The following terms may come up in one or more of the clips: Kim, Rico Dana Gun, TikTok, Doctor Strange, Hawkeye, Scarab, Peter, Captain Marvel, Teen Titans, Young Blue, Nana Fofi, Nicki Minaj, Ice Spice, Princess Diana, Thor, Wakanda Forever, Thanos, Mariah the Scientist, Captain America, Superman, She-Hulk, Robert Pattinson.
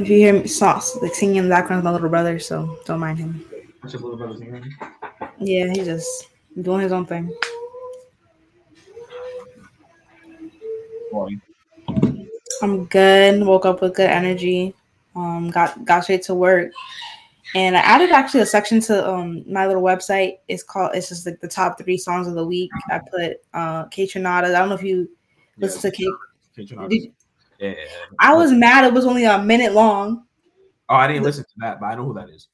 If you hear Sauce like singing in the background, my little brother, so don't mind him. What's your little brother singing? Yeah, he's just doing his own thing. Morning. I'm good. Woke up with good energy. Got straight to work, and I added actually a section to my little website. It's just like the top 3 songs of the week. I put Katranada. I don't know if you listen to Katranada. Yeah. I was mad it was only a minute long. Oh, I didn't listen to that, but I know who that is.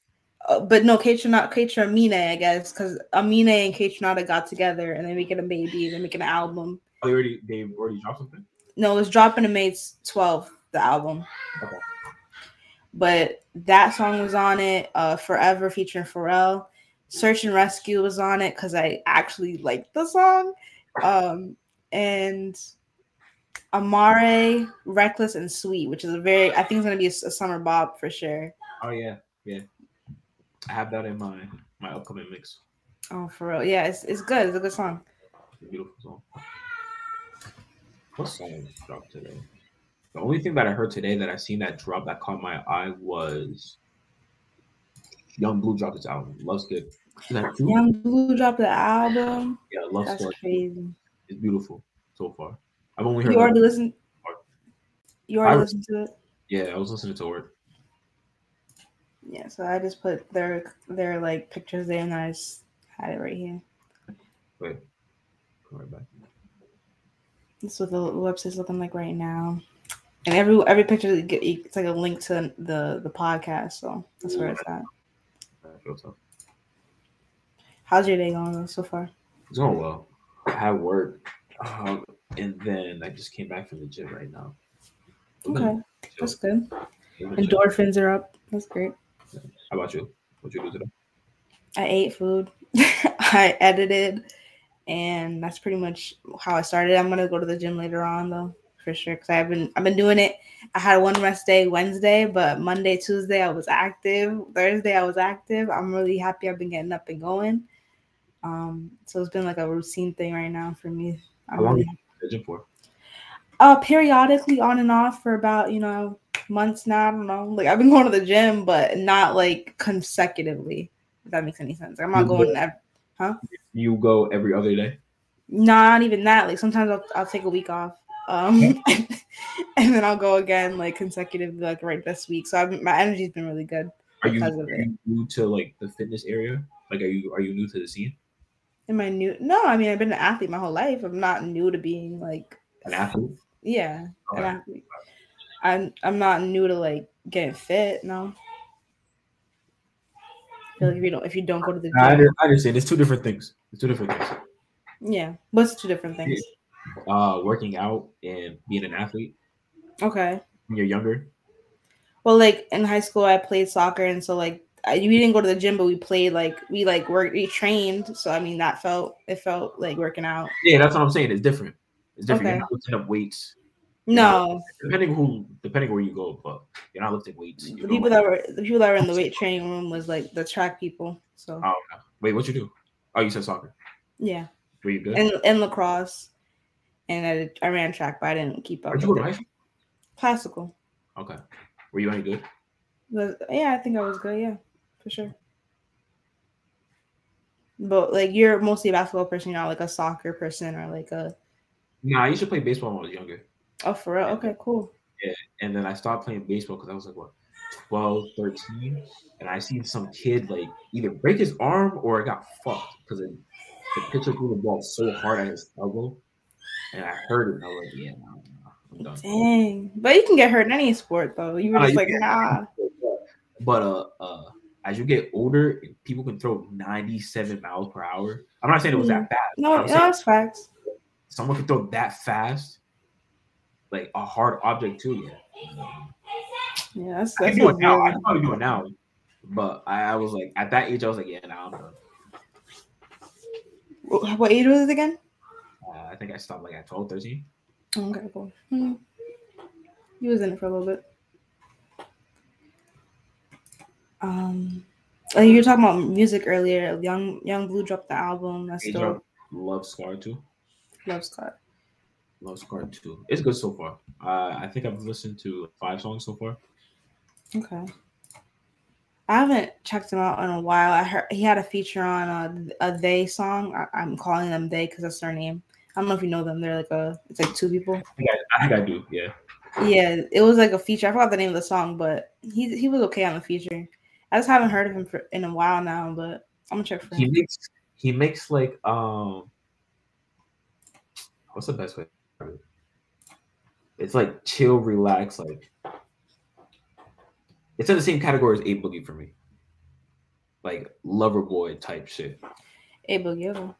But no, Katra Amine, I guess, because Amine and Katranada got together and they're making a baby, they're making an album. Oh, they already dropped something? No, it's dropping on May 12th, the album. Okay. But that song was on it, Forever featuring Pharrell. Search and Rescue was on it because I actually liked the song. And Amare, Reckless, and Sweet, which is I think it's going to be a summer bop for sure. Oh, yeah. Yeah. I have that in my upcoming mix. Oh, for real. Yeah, it's good. It's a good song. It's a beautiful song. What song dropped today? The only thing that I heard today that I seen that drop that caught my eye was Young Blue dropped his album. Love's Good. Young Blue dropped the album? Yeah, Love's Good. That's crazy. It's beautiful so far. I've only heard you already listened. You already listened to it? Yeah, I was listening to it. Yeah, so I just put their like pictures there, and I just had it right here. Wait, come right back. That's what the website's looking like right now, and every picture you get, it's like a link to the podcast, so that's where it's at. I feel tough. How's your day going so far? It's going well. I have work, and then I just came back from the gym right now. Okay, that's good. Endorphins are up. That's great. How about you? What you do today? I ate food. I edited, and that's pretty much how I started. I'm gonna go to the gym later on though, for sure, because I've been doing it. I had one rest day Wednesday, but Monday, Tuesday I was active. Thursday I was active. I'm really happy. I've been getting up and going. So it's been like a routine thing right now for me. How long have you been to the gym for? Periodically on and off for about months now. I don't know. Like I've been going to the gym, but not like consecutively. If that makes any sense. Like, I'm not going. You go every other day? Not even that. Like sometimes I'll take a week off, and then I'll go again like consecutively, like right this week. So my energy's been really good. Are you new to like the fitness area? Like are you new to the scene? Am I new? No, I mean I've been an athlete my whole life. I'm not new to being like an athlete. Yeah, all an right. athlete. I'm not new to like getting fit. No, I feel like if you don't go to the gym, I understand. It's two different things. Yeah, what's two different things? Working out and being an athlete. Okay. When you're younger. Well, like in high school, I played soccer, and so like we didn't go to the gym, but we played we trained. So I mean, it felt like working out. Yeah, that's what I'm saying. It's different. Okay. You're not lifting up weights. No. Depending where you go, but you're not lifting weights. The people that were in the weight training room was like the track people. So. Oh, wait, what you do? Oh, you said soccer. Yeah. Were you good? And lacrosse, and I ran track, but I didn't keep up. Were you good at classical? Okay. Were you any good? Yeah, I think I was good. Yeah, for sure. But like, you're mostly a basketball person. You're not like a soccer person or like a. Nah, you should play baseball when I was younger. Oh, for real? Okay, cool. Yeah, and then I stopped playing baseball because I was like, what, 12, 13? And I seen some kid, like, either break his arm or it got fucked because the pitcher threw the ball so hard at his elbow. And I heard it. And I was like, yeah, I'm done. Dang. But you can get hurt in any sport, though. You were just like, nah. But as you get older, people can throw 97 miles per hour. I'm not saying it was that bad. No, that's facts. Someone could throw that fast. Like a hard object to you. Yeah, that's do it now. I probably do it now, but I was like at that age, I was like, yeah, nah, I'm done. What age was it again? I think I stopped like at 12, 13. Okay, cool. You was in it for a little bit. You were talking about music earlier. Young Blue dropped the album. That's dope. Love Scar too. Love Scarab 2. It's good so far. I think I've listened to 5 songs so far. Okay. I haven't checked him out in a while. I heard he had a feature on a They song. I'm calling them They because that's their name. I don't know if you know them. They're like it's like two people. I think I do. Yeah. Yeah, it was like a feature. I forgot the name of the song, but he was okay on the feature. I just haven't heard of him in a while now, but I'm gonna check for him. He makes like what's the best way? It's like chill, relax, like. It's in the same category as A Boogie for me. Like Lover Boy type shit. A Boogie.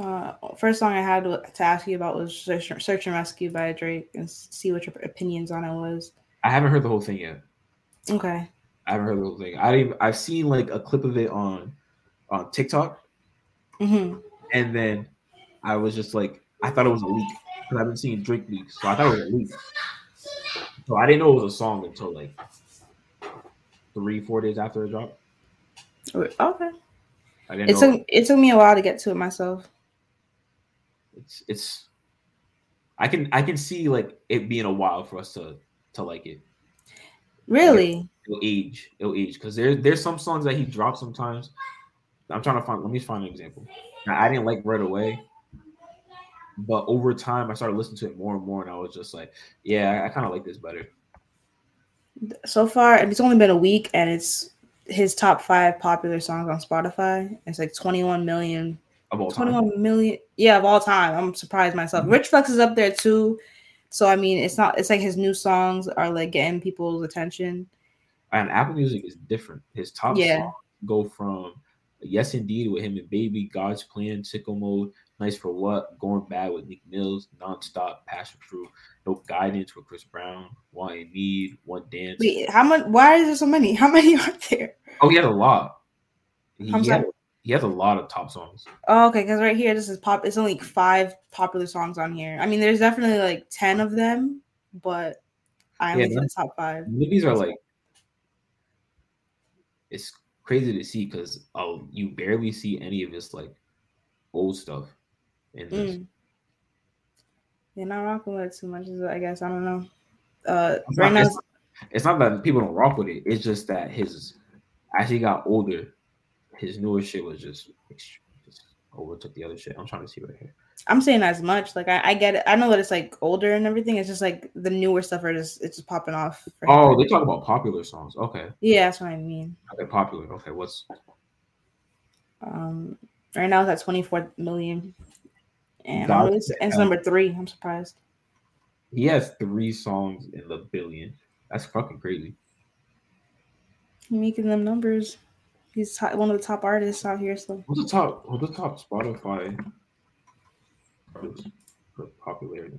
Okay. First song I had to ask you about was Search and Rescue by Drake, and see what your opinions on it was. I haven't heard the whole thing yet. Okay. I haven't heard the whole thing. I've seen like a clip of it on TikTok. Mm-hmm. And then I was just like, I thought it was a leak. I've been seeing Drake leaks, so I thought it was a leak. So I didn't know it was a song until like 3-4 days after it dropped. Okay. It took me a while to get to it myself. It's I can see like it being a while for us to like it. Really? Like, it'll age because there's some songs that he drops sometimes. I'm trying to find. Let me find an example. Now, I didn't like right away. But over time, I started listening to it more and more, and I was just like, yeah, I kind of like this better. So far, it's only been a week, and it's his top 5 popular songs on Spotify. It's like 21 million. Of all time. 21 million. Yeah, of all time. I'm surprised myself. Mm-hmm. Rich Flex is up there, too. So, I mean, it's like his new songs are like getting people's attention. And Apple Music is different. His top songs go from Yes Indeed with him and Baby, God's Plan, Sicko Mode, Nice for What, Going Bad with Meek Mills, Nonstop, Passion Fruit, No Guidance with Chris Brown, One in Need, One Dance. Wait, how much? Why is there so many? How many are there? Oh, he had a lot. He has a lot of top songs. Oh, okay, because right here, this is pop. It's only 5 popular songs on here. I mean, there's definitely like 10 of them, but I only the top 5. These are like, it's crazy to see because you barely see any of this like old stuff. They're not rocking with it too much, I guess. I don't know. It's not that people don't rock with it. It's just that his, as he got older, his newer shit was just overtook the other shit. I'm trying to see right here. I'm saying as much. Like I get it. I know that it's like older and everything. It's just like the newer stuff it's just popping off. Oh, they talk about popular songs. Okay. Yeah, that's what I mean. Okay, popular. Okay, what's right now it's at 24 million. And it's number 3. I'm surprised. He has 3 songs in the billion. That's fucking crazy. He's making them numbers. He's one of the top artists out here. So what's the top Spotify artist for popularity?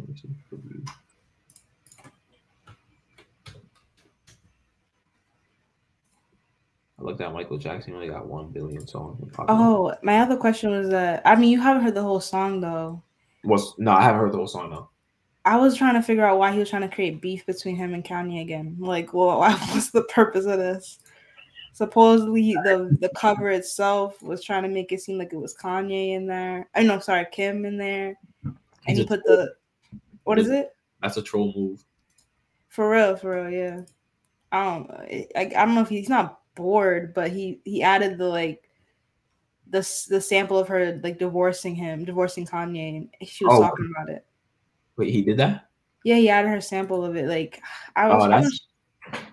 I looked at Michael Jackson. He only got 1 billion songs. Oh, my other question was that you haven't heard the whole song though. No, I haven't heard the whole song though. I was trying to figure out why he was trying to create beef between him and Kanye again. Like, well, what's the purpose of this? Supposedly, the cover itself was trying to make it seem like it was Kanye in there. Kim in there, and he put the That's a troll move. For real, yeah. I don't know if he's not bored, but he added the like the sample of her like divorcing Kanye, and she was talking about it. Wait, he did that? Yeah, he added her sample of it. Like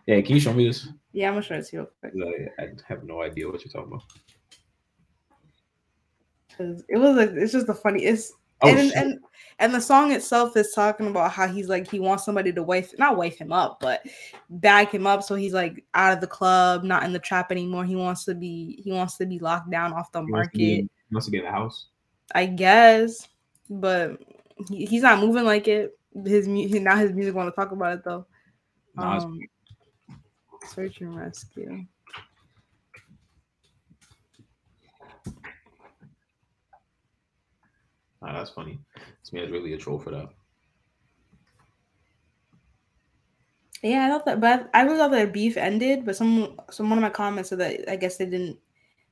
can you show me this? Yeah, I'm gonna show it to you real quick. No, I have no idea what you're talking about. Cause it was like it's just the funniest. And the song itself is talking about how he's like, he wants somebody to not wife him up, but bag him up. So he's like out of the club, not in the trap anymore. He wants to be locked down off the market. He wants to be in the house, I guess. But he's not moving like it. His music want to talk about it though. Search and Rescue. Oh, that's funny. This man's really a troll for that. Yeah, I thought that, but I really thought their beef ended. But one of my comments said that I guess they didn't.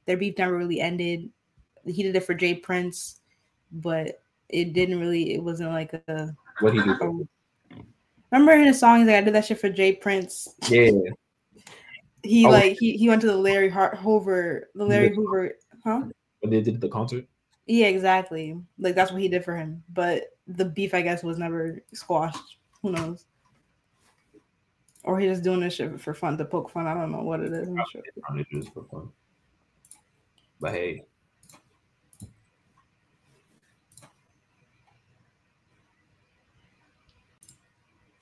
Their beef never really ended. He did it for Jay Prince, but it didn't really. It wasn't like a. What he did? Remember in his songs, like, I did that shit for Jay Prince. Yeah. He went to the Larry Hoover, huh? When they did the concert? Yeah, exactly. Like, that's what he did for him. But the beef, I guess, was never squashed. Who knows? Or he's just doing this shit for fun, to poke fun. I don't know what it is. I'm sure. It's just for fun. But hey.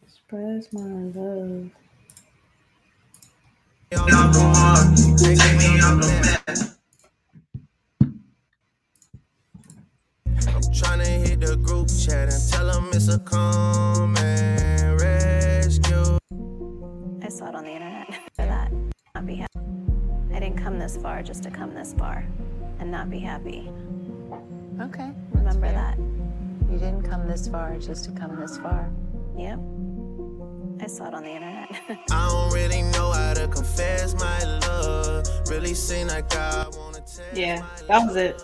Express my love. I'm trying to hit the group chat and tell them it's a common rescue. I saw it on the internet for that. Not be happy. I didn't come this far just to come this far and not be happy. Okay. Remember that. You didn't come this far just to come this far. Yep. I saw it on the internet. I don't really know how to confess my love. Really seem like I wanna tell. Yeah, that was it.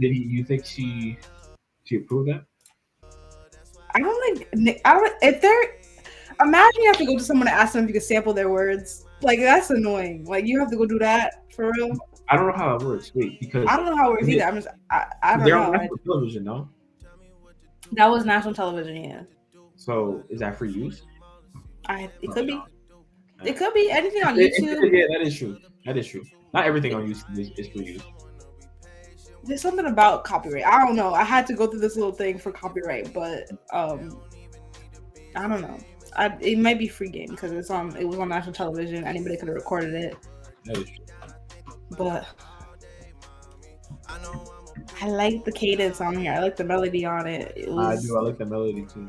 You think she approved that? I don't. If they're, imagine you have to go to someone and ask them if you could sample their words. Like, that's annoying. Like, you have to go do that for real. I don't know how it works. Wait, because I don't know how it works either. I'm just I don't know. They're on national television, no? That was national television, yeah. So is that for use? It could be. It could be anything on YouTube. Yeah, that is true. That is true. Not everything on YouTube is for use. There's something about copyright. I don't know. I had to go through this little thing for copyright, but I don't know. It might be free game because it's on. It was on national television. Anybody could have recorded it. That is true. But I like the cadence on here. I like the melody on it. I do. I like the melody too.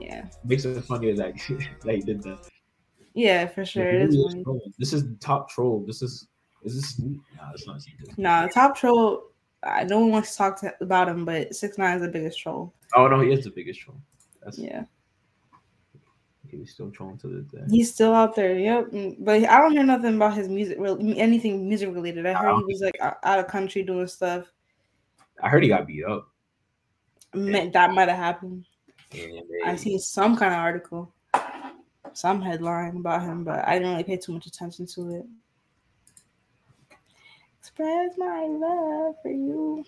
Yeah, makes it funnier that he did that. Yeah, for sure. Like, this is top troll. Is this? Nah, it's not. Nah, top troll. No one wants to talk about him, but 6ix9ine is the biggest troll. Oh no, he is the biggest troll. Yeah. He's still trolling to this day. He's still out there. Yep, but I don't hear nothing about his music. Anything music related. I heard he was like out of country doing stuff. I heard he got beat up. That might have happened. I've seen some kind of article, some headline about him, but I didn't really pay too much attention to it. Express my love for you.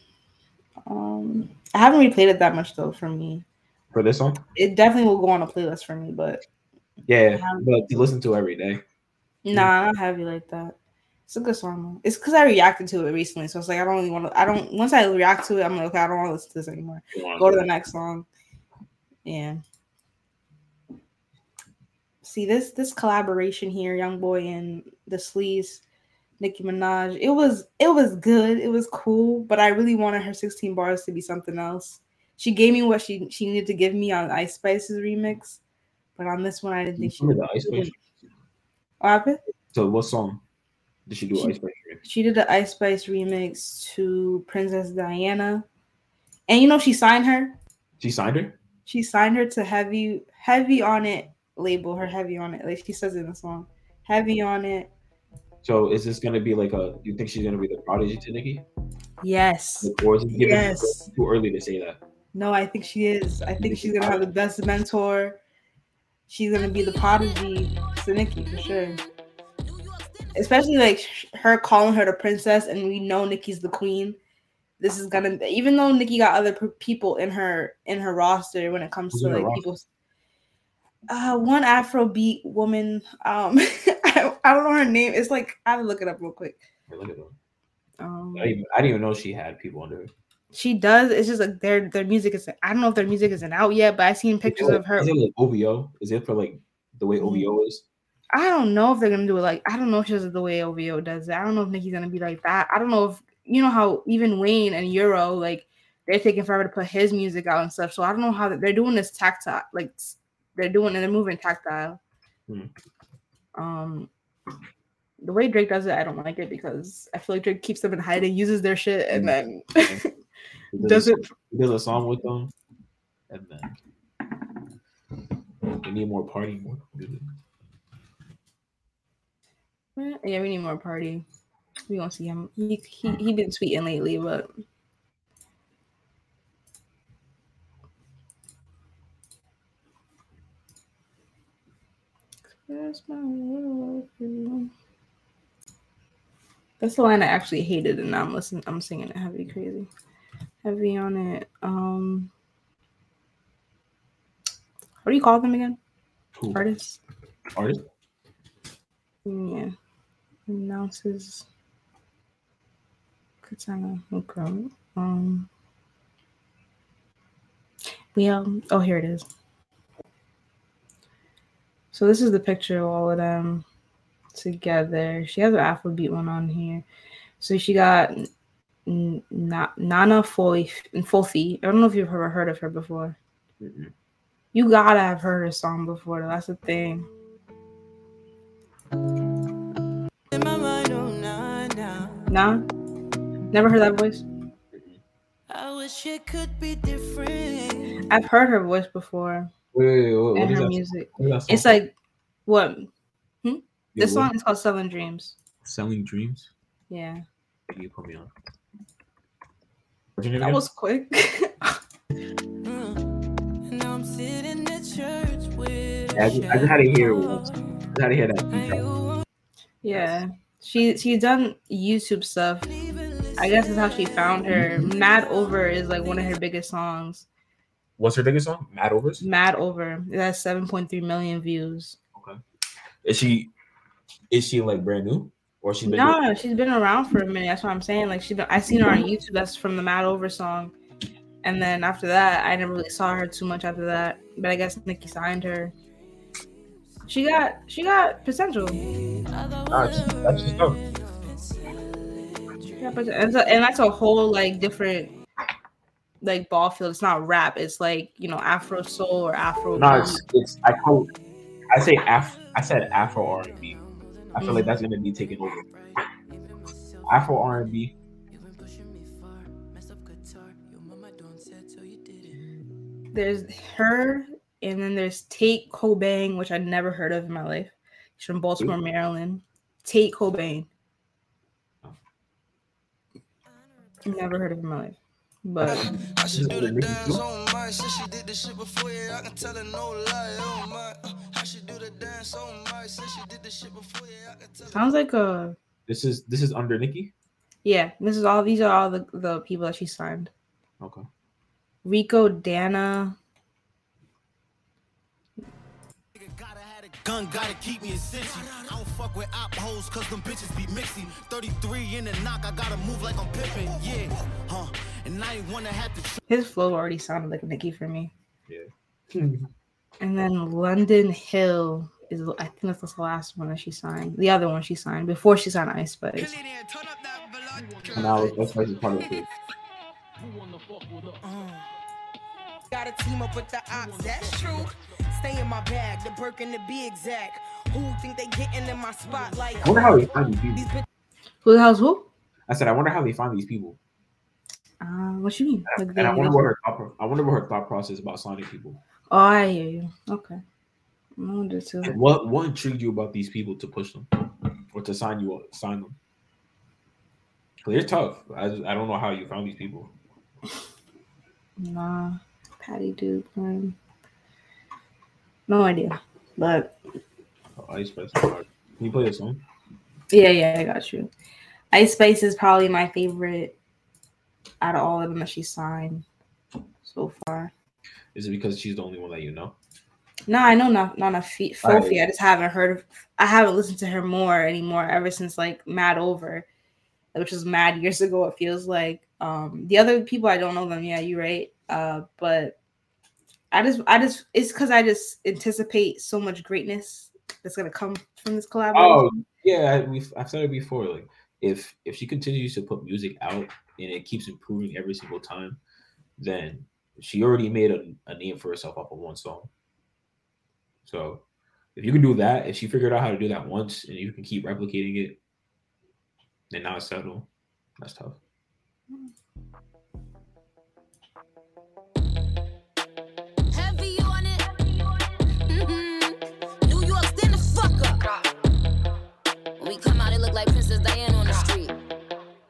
I haven't replayed it that much though. For me, for this song, it definitely will go on a playlist for me. But yeah, but you listen to it every day. Nah, I don't have you like that. It's a good song. Though. It's because I reacted to it recently, so it's like I don't really want to. I don't. Once I react to it, I'm like, okay, I don't want to listen to this anymore. Go to the next song. Yeah. See this collaboration here, Young Boy and the Sleaze, Nicki Minaj. It was good. It was cool, but I really wanted her 16 bars to be something else. She gave me what she needed to give me on Ice Spice's remix, but on this one I didn't think she did. The Ice Spice. What happened? So what song did she do? Ice Spice remix. She did the Ice Spice remix to Princess Diana, and you know she signed her. She signed her. She signed her to Heavy on It label. Her Heavy on It, like she says in the song, Heavy on It. So is this gonna be like a? You think she's gonna be the prodigy to Nicki? Yes. Like, or is it too early to say that? No, I think she is. I think she's gonna have the best mentor. She's gonna be the prodigy to Nicki for sure. Especially like her calling her the princess, and we know Nicki's the queen. This is gonna, even though Nicki got other people in her roster when it comes to like people. One Afrobeat woman, I don't know her name. It's like I have to look it up real quick. Hey, look it up. I didn't even know she had people under her. She does. It's just like their music is. I don't know if their music isn't out yet, but I've seen pictures of her. Is it like OVO? Is it for like the way OVO is? I don't know if they're gonna do it. Like I don't know if she does it the way OVO does it. I don't know if Nicki's gonna be like that. I don't know if. You know how even Wayne and Euro, like, they're taking forever to put his music out and stuff. So I don't know how they're doing this tactile. Like, they're moving tactile. The way Drake does it, I don't like it because I feel like Drake keeps them in hiding, uses their shit, and then does a song with them, and then we need more party. Yeah, we need more party. We gonna see him. He been tweeting lately, but That's my love for you. That's the line I actually hated, and now I'm singing it heavy crazy. Heavy on it. What do you call them again? Who? Artists. Artists? Yeah. Announces Katana. Okay. Yeah. Oh, here it is. So this is the picture of all of them together. She has an Afrobeat one on here. So she got Nana Fofi. I don't know if you've ever heard of her before. Mm-hmm. You gotta have heard her song before, though. That's the thing. Nah? Never heard that voice? I wish it could be different. I've heard her voice before. Wait, and her music. It's like, what? Yeah, this song is called Selling Dreams. Selling Dreams? Yeah. You put me on. That was quick. I just had to hear that. Yeah, she done YouTube stuff. I guess that's how she found her. Mad Over is like one of her biggest songs. What's her biggest song? Mad Over. Mad Over. It has 7.3 million views. Okay. Is she like brand new, or she's been? No, she's been around for a minute. That's what I'm saying. Like I seen her on YouTube. That's from the Mad Over song. And then after that, I never really saw her too much after that. But I guess Nikki signed her. She got potential. That's just dope. Yeah, and that's a whole like different like ball field. It's not rap. It's like, you know, Afro soul or Afro. No, it's I said Afro R&B. I feel like that's gonna be taken over. Afro R&B. There's her, and then there's Tate Kobang, which I never heard of in my life. She's from Baltimore, Maryland. Tate Kobang. Never heard of in my life. But I should do the dance on mine. Since she did this shit before, yeah, I can tell her no lie. Oh my, I should do the dance on mine. Since she did this shit before, yeah, I can tell her. Sounds like a. This is under Nikki. Yeah, these are all the people that she signed. Okay. Rico Dana. Gun gotta keep me in cincy. I don't fuck with op hoes cause them bitches be mixing. 33 in the knock, I gotta move like I'm Pippin. Yeah, huh? And I ain't wanna have to. His flow already sounded like Nicki for me. Yeah. And then London Hill is, I think that's the last one that she signed. The other one she signed before she signed Ice Spice. Now that's why she's part of it. Gotta team up with the ops, that's true. Stay in my bag, the Birkin to be exact. Who think they getting in my spotlight? I wonder how they find these people. Who the hell's who? I said I wonder how they find these people. What you mean? And I wonder what her thought process about signing people. Oh, I hear you. Okay. I wonder too. And what intrigued you about these people to push them or to sign them? They're tough. I don't know how you found these people. Nah, Patty Duke. No idea, but Ice Spice. Can you play a song? Yeah, I got you. Ice Spice is probably my favorite out of all of them that she signed so far. Is it because she's the only one that you know? No, I know not Fofi. I just haven't heard of. I haven't listened to her more anymore ever since like Mad Over, which was mad years ago. It feels like the other people I don't know them. Yeah, you're right. But. I just, it's because I just anticipate so much greatness that's gonna come from this collaboration. Oh yeah, I've said it before. Like if she continues to put music out and it keeps improving every single time, then she already made a name for herself off of one song. So if you can do that, if she figured out how to do that once and you can keep replicating it, then now it's settled. That's tough. We come out and look like Princess Diana on the street.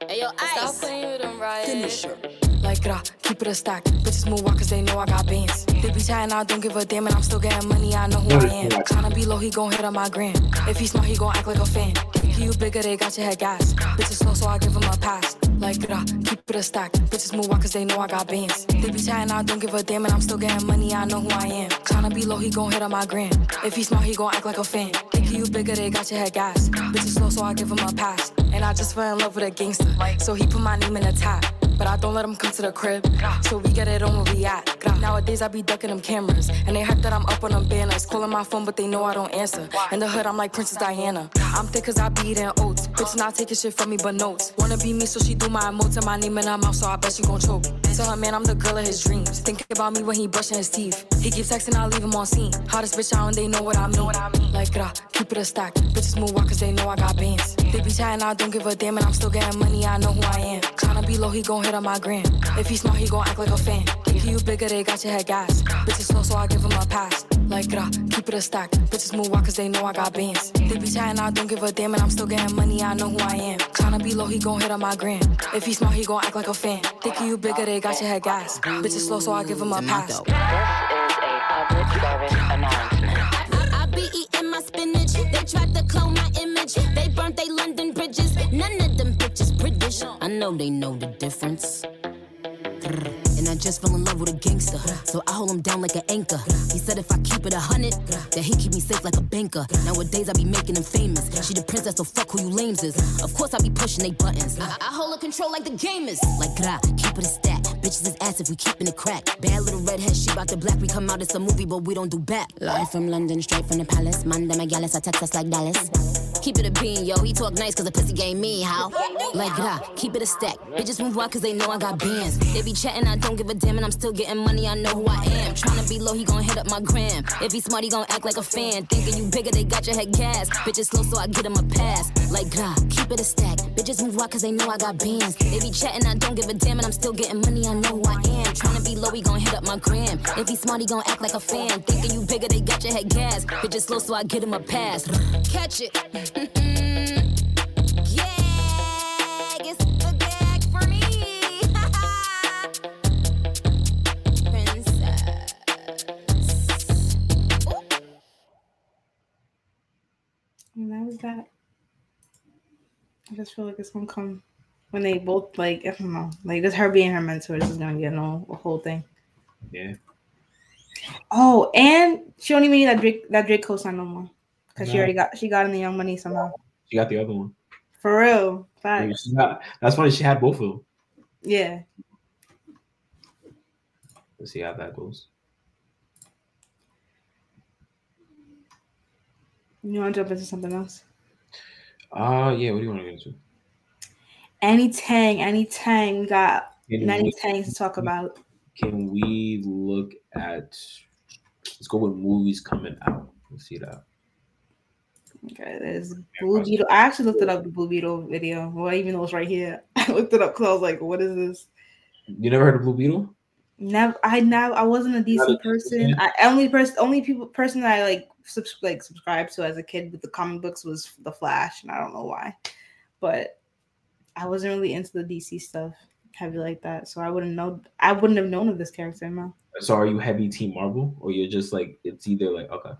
Hey yo, Ice. Stop playing with them, right? Finish her. Like, keep keep it a stock. Bitches move walk cause they know I got bands. They be tight and I don't give a damn and I'm still getting money, I know who I am. Tryna be low, he gon' hit on my gram. If he smart, he gon' act like a fan. He you bigger, they got your head gas. Bitches slow, so I give him a pass. Like, keep it a stock. Bitches move walk cause they know I got bands. They be tight and I don't give a damn and I'm still getting money, I know who I am. Tryna be low, he gon' hit on my gram. If he smart, he gon' act like a fan. He you bigger, they got your head gas. Bitches slow, so I give him a pass. And I just fell in love with a gangster, so he put my name in the top. But I don't let them come to the crib, so we get it on where we at. Nowadays I be ducking them cameras, and they hype that I'm up on them banners. Calling my phone, but they know I don't answer. In the hood, I'm like Princess Diana. I'm thick cause I be eating oats. Bitch not taking shit from me but notes. Wanna be me, so she do my emotes and my name in her mouth, so I bet she gon' choke. Tell her man I'm the girl of his dreams. Thinking about me when he brushing his teeth. He keeps texting, I leave him on scene. Hottest bitch out and they know what I mean. Like, keep it a stack. Bitches move walk cause they know I got bands. They be tight and I don't give a damn and I'm still getting money, I know who I am. Tryna be low, he gon' hit on my gram. If he smart, he gon' act like a fan. He you bigger, they got your head gas. Bitches slow, so I give him a pass. Like, keep it a stack. Bitches move walk cause they know I got bands. They be tight and I don't give a damn and I'm still getting money, I know who I am. Tryna be low, he gon' hit on my gram. If he smart, he gon' act like a fan. Think you bigger, they got your head gas. Bitches slow, so I give him a pass. This is a public service announcement. Spinach. They tried to clone my image. They burnt they London bridges. None of them bitches British. I know they know the difference. And I just fell in love with a gangster, so I hold him down like an anchor. He said if I keep it 100, that he keep me safe like a banker. Nowadays I be making him famous. She the princess, so fuck who you lames is. Of course I be pushing they buttons. I hold her control like the gamers. Like, keep it a stack. Bitches is ass if we keepin' it crack. Bad little redhead, she bout to black. We come out, it's a movie, but we don't do back. Live from London, straight from the palace. Man, them a gallus, I text us like Dallas. Keep it a bean, yo. He talk nice cause the pussy game mean, how? Like, keep it a stack. Bitches move wild cause they know I got bands. They be chatting, I don't give a damn, and I'm still getting money, I know who I am. Tryna be low, he gon' hit up my gram. If he smart, he gon' act like a fan. Thinking you bigger, they got your head gas. Bitches slow, so I get him a pass. Like, keep it a stack. Bitches move wild cause they know I got bands. They be chatting, I don't give a damn, and I'm still getting money, I know who I am. Tryna be low, he gon' hit up my gram. If he smart, he gon' act like a fan. Thinking you bigger, they got your head gas. Bitches slow, so I get him a pass. Catch it. Yeah, it's the gag for me. Princess. Ooh. And that was that. I just feel like it's gonna come when they both, like, I don't know, like just her being her mentor is gonna get a whole thing. Yeah. Oh, and she don't even need that Drake cosign no more. Cause no. she got in the Young Money somehow. She got the other one. For real. Facts. That's funny, she had both of them. Yeah. Let's see how that goes. You wanna jump into something else? Yeah, what do you want to get into? Any Tang. We got many Tangs to talk about. Can we look at, let's go with movies coming out. Let's see that. Okay, there's Blue Beetle. I actually looked it up, the Blue Beetle video. Well, even though it's right here, I looked it up because I was like, what is this? You never heard of Blue Beetle? Never. I wasn't a DC person. Only person that I subscribed to as a kid with the comic books was The Flash, and I don't know why. But I wasn't really into the DC stuff heavy like that, so I wouldn't have known of this character now. So are you heavy Team Marvel, or you're just like, it's either like, okay.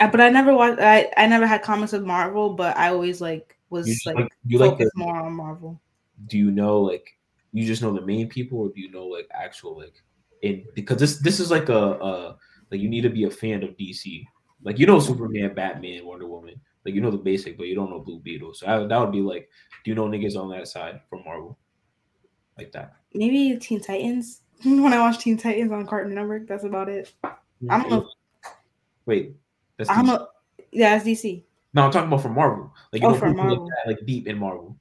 But I never watched. I never had comics with Marvel, but I always focused more on Marvel. Do you know you just know the main people, or do you know because this is like you need to be a fan of DC. Like, you know Superman, Batman, Wonder Woman. Like, you know the basic, but you don't know Blue Beetle. So that would be like, do you know niggas on that side from Marvel? Like that. Maybe Teen Titans. When I watch Teen Titans on Cartoon Network, that's about it. I don't know. Wait. That's DC. No, I'm talking about from Marvel. Like, you know, from Marvel. Like deep in Marvel.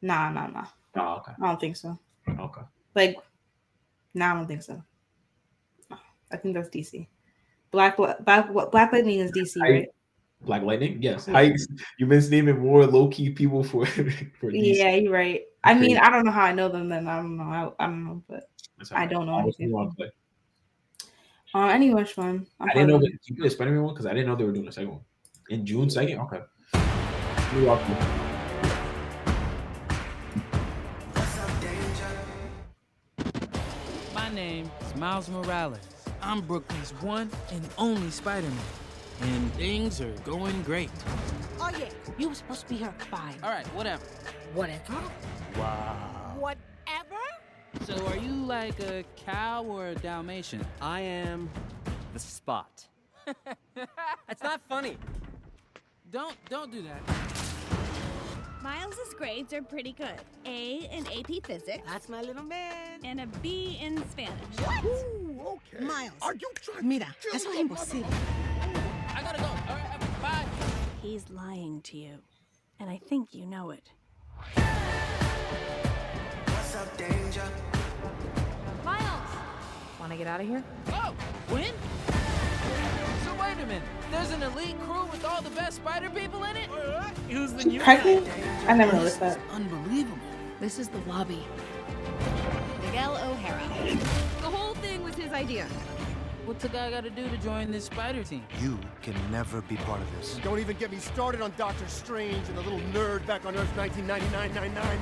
Nah. Oh, okay. I don't think so. Okay. I don't think so. No, I think that's DC. Black Lightning is DC, right? Black Lightning, yes. You've been naming more low-key people for DC. Yeah, you're right. I mean, I don't know how I know them. Then I don't know, but I don't know anything. Anyway, one. I didn't know that you played Spider-Man one because I didn't know they were doing a second one in June 2nd. Okay. name is Miles Morales. I'm Brooklyn's one and only Spider-Man. And things are going great. Oh, yeah. You were supposed to be here at 5. All right, whatever. Whatever? Wow. Whatever? So are you like a cow or a Dalmatian? I am the spot. That's not funny. Don't do that. Miles' grades are pretty good. A in AP Physics. That's my little man. And a B in Spanish. What? Ooh, okay. Miles. Are you trying to Mira, es imposible. I gotta go. All right, bye. He's lying to you, and I think you know it. What's up, danger? Miles! Wanna get out of here? Oh, when? So wait a minute. There's an elite crew with all the best spider people in it? Who's the new guy? I never noticed that. Unbelievable. This is the lobby. Miguel O'Hara. The whole thing was his idea. What's a guy gotta do to join this spider team? You can never be part of this. Don't even get me started on Doctor Strange and the little nerd back on Earth 1999.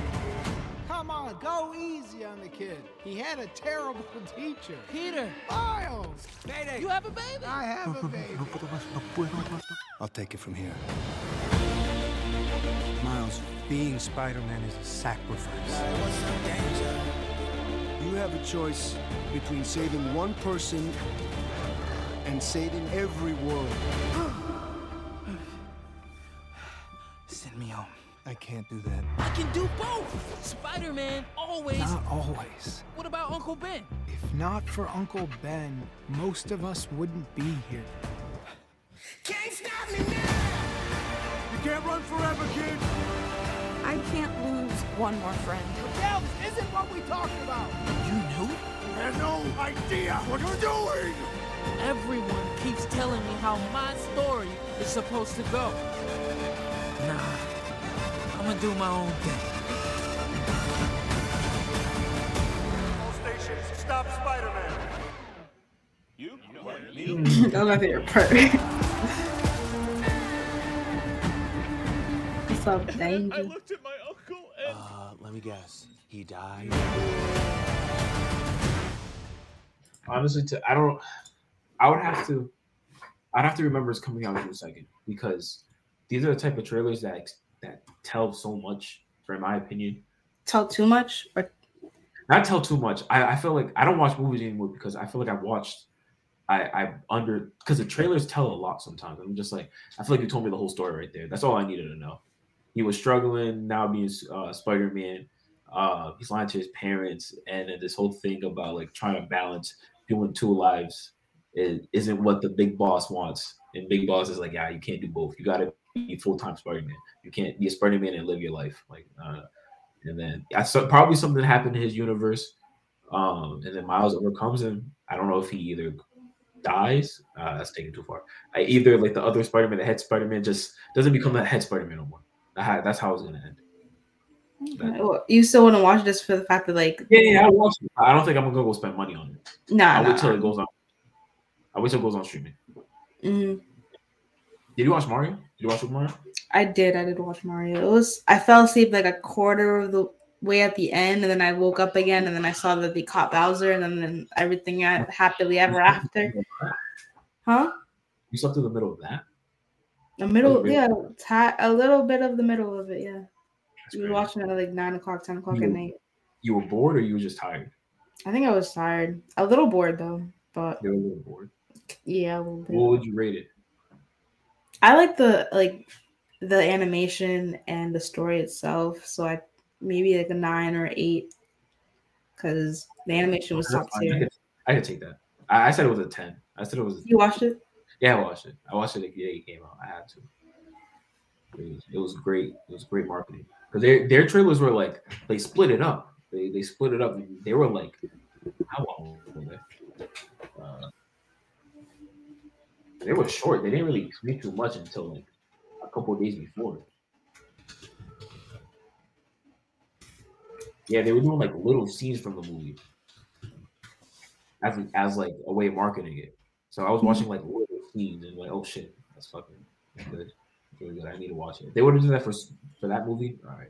Come on, go easy on the kid. He had a terrible teacher. Peter! Miles! Mayday. You have a baby? I have a baby. I'll take it from here. Miles, being Spider-Man is a sacrifice. You have a choice between saving one person and saving every world. Send me home. I can't do that. I can do both! Spider-Man, always. Not always. What about Uncle Ben? If not for Uncle Ben, most of us wouldn't be here. Can't stop me now! You can't run forever, kid! I can't lose one more friend. Miguel, this isn't what we talked about! You knew? I had no idea what you're doing! Everyone keeps telling me how my story is supposed to go. Nah, I'm gonna do my own thing. All stations, stop Spider-Man! You? Me? That's my favorite part. I looked at my uncle and... let me guess. He died? Honestly, I'd have to remember it's coming out in a second, because these are the type of trailers that tell so much, in my opinion. Tell too much? Or... Not tell too much. I feel like I don't watch movies anymore because I feel like I've watched... because the trailers tell a lot sometimes. I'm just like, I feel like you told me the whole story right there. That's all I needed to know. He was struggling, now being Spider-Man. He's lying to his parents, and this whole thing about like trying to balance doing two lives isn't what the big boss wants. And big boss is like, yeah, you can't do both. You gotta be full-time Spider-Man. You can't be a Spider-Man and live your life. Like, and then I saw probably something happened to his universe. And then Miles overcomes him. I don't know if he either dies. That's taken too far. Either like the other Spider-Man, the head Spider-Man, just doesn't become that head Spider-Man no more. That's how it's gonna end. Okay. Well, you still wouldn't watch this for the fact that, like, yeah, I watch it. I don't think I'm gonna go spend money on it. No, I wait till it goes on. I wait till it goes on streaming. Mm-hmm. Did you watch Mario? Did you watch Mario? I did watch Mario. It was, I fell asleep like a quarter of the way at the end, and then I woke up again, and then I saw that they caught Bowser, and then everything happily ever after. Huh? You slept in the middle of that? The middle, yeah, a little bit of the middle of it, yeah. We were watching it at like 9 o'clock, 10 o'clock at night. You were bored, or you were just tired? I think I was tired. A little bored though, but you were a little bored. Yeah, a little bit. What would you rate it? I like the animation and the story itself, so I maybe like a 9 or 8, because the animation was top tier. I could take that. I said it was a 10. I said it was. You watched it? Yeah, I watched it. I watched it the day it came out. I had to. It was great. It was great marketing, because their trailers were like, they split it up. They split it up. They were like, how long were they? They were short. They didn't really do too much until like a couple of days before. Yeah, they were doing like little scenes from the movie as like a way of marketing it. So I was watching like little scenes and like, oh shit, that's fucking good. Really good. I need to watch it. If they would have done that for that movie, all right.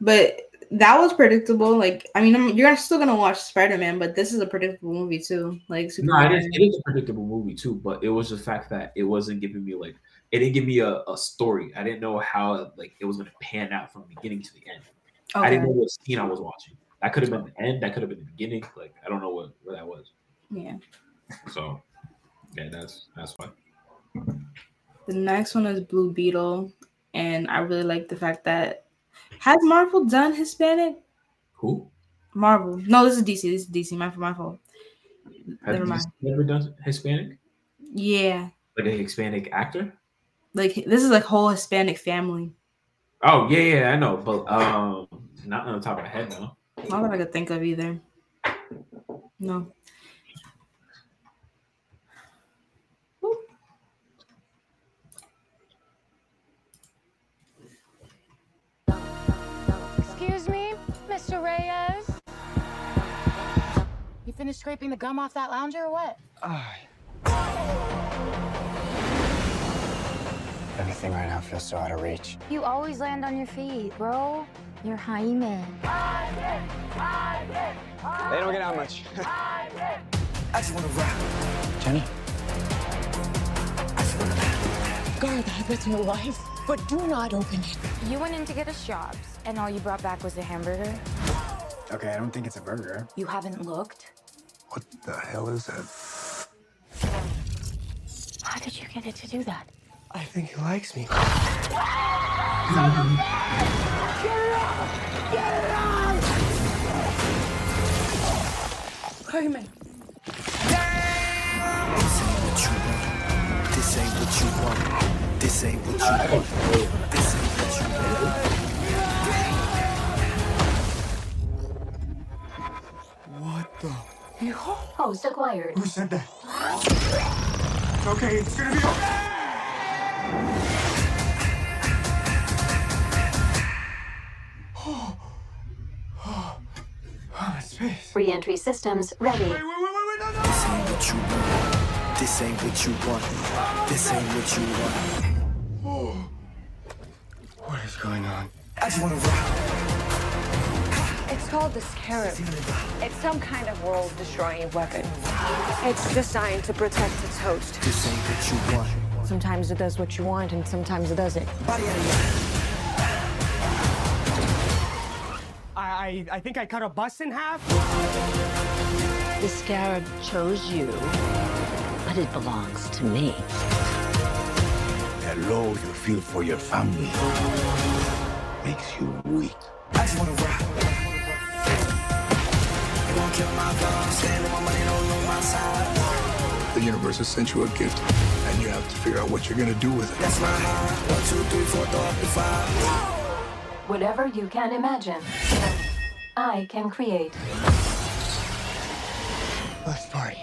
But that was predictable. Like, I mean, you're still gonna watch Spider-Man, but this is a predictable movie too. Like, Superman. No, it is a predictable movie too. But it was the fact that it wasn't giving me like, it didn't give me a story. I didn't know how like it was gonna pan out from the beginning to the end. Okay. I didn't know what scene I was watching. That could have been the end. That could have been the beginning. Like, I don't know where that was. Yeah. So, yeah, that's why. The next one is Blue Beetle, and I really like the fact that. Has Marvel done Hispanic? Who? Marvel. No, this is DC. This is DC. My fault. Never mind. Has DC ever done Hispanic? Yeah. Like a Hispanic actor? Like, this is like whole Hispanic family. Oh, yeah, I know. But not on the top of my head, no. Not that I could think of either. No. Mr. Reyes? You finished scraping the gum off that lounger or what? Everything right now feels so out of reach. You always land on your feet, bro. You're Jaime. They don't get out much. I just want to rap. Jenny? I just want to rap. God, that's your wife. But do not open it. You went in to get us jobs, and all you brought back was a hamburger? Okay, I don't think it's a burger. You haven't looked? What the hell is that? How did you get it to do that? I think he likes me. Get it off! Wait a minute. This ain't what you want. This ain't what you want. This ain't what you want. This ain't what you want. What the? New host acquired. Who said that? Okay, it's gonna be okay. Oh, space. Re-entry systems ready. Wait, no. This ain't what you want. This ain't what you want. This ain't what you want. Oh. What is going on? I just want to rock. It's called the Scarab. It's some kind of world-destroying weapon. It's designed to protect its host. This ain't what you want. Sometimes it does what you want, and sometimes it doesn't. I think I cut a bus in half. The Scarab chose you, but it belongs to me. The love you feel for your family makes you weak. I just wanna rap. You won't kill my dog, stand on my money, don't lose my side. The universe has sent you a gift, and you have to figure out what you're gonna do with it. That's my heart. 1, 2, 3, 4, 5. Whatever you can imagine, I can create. Let's party.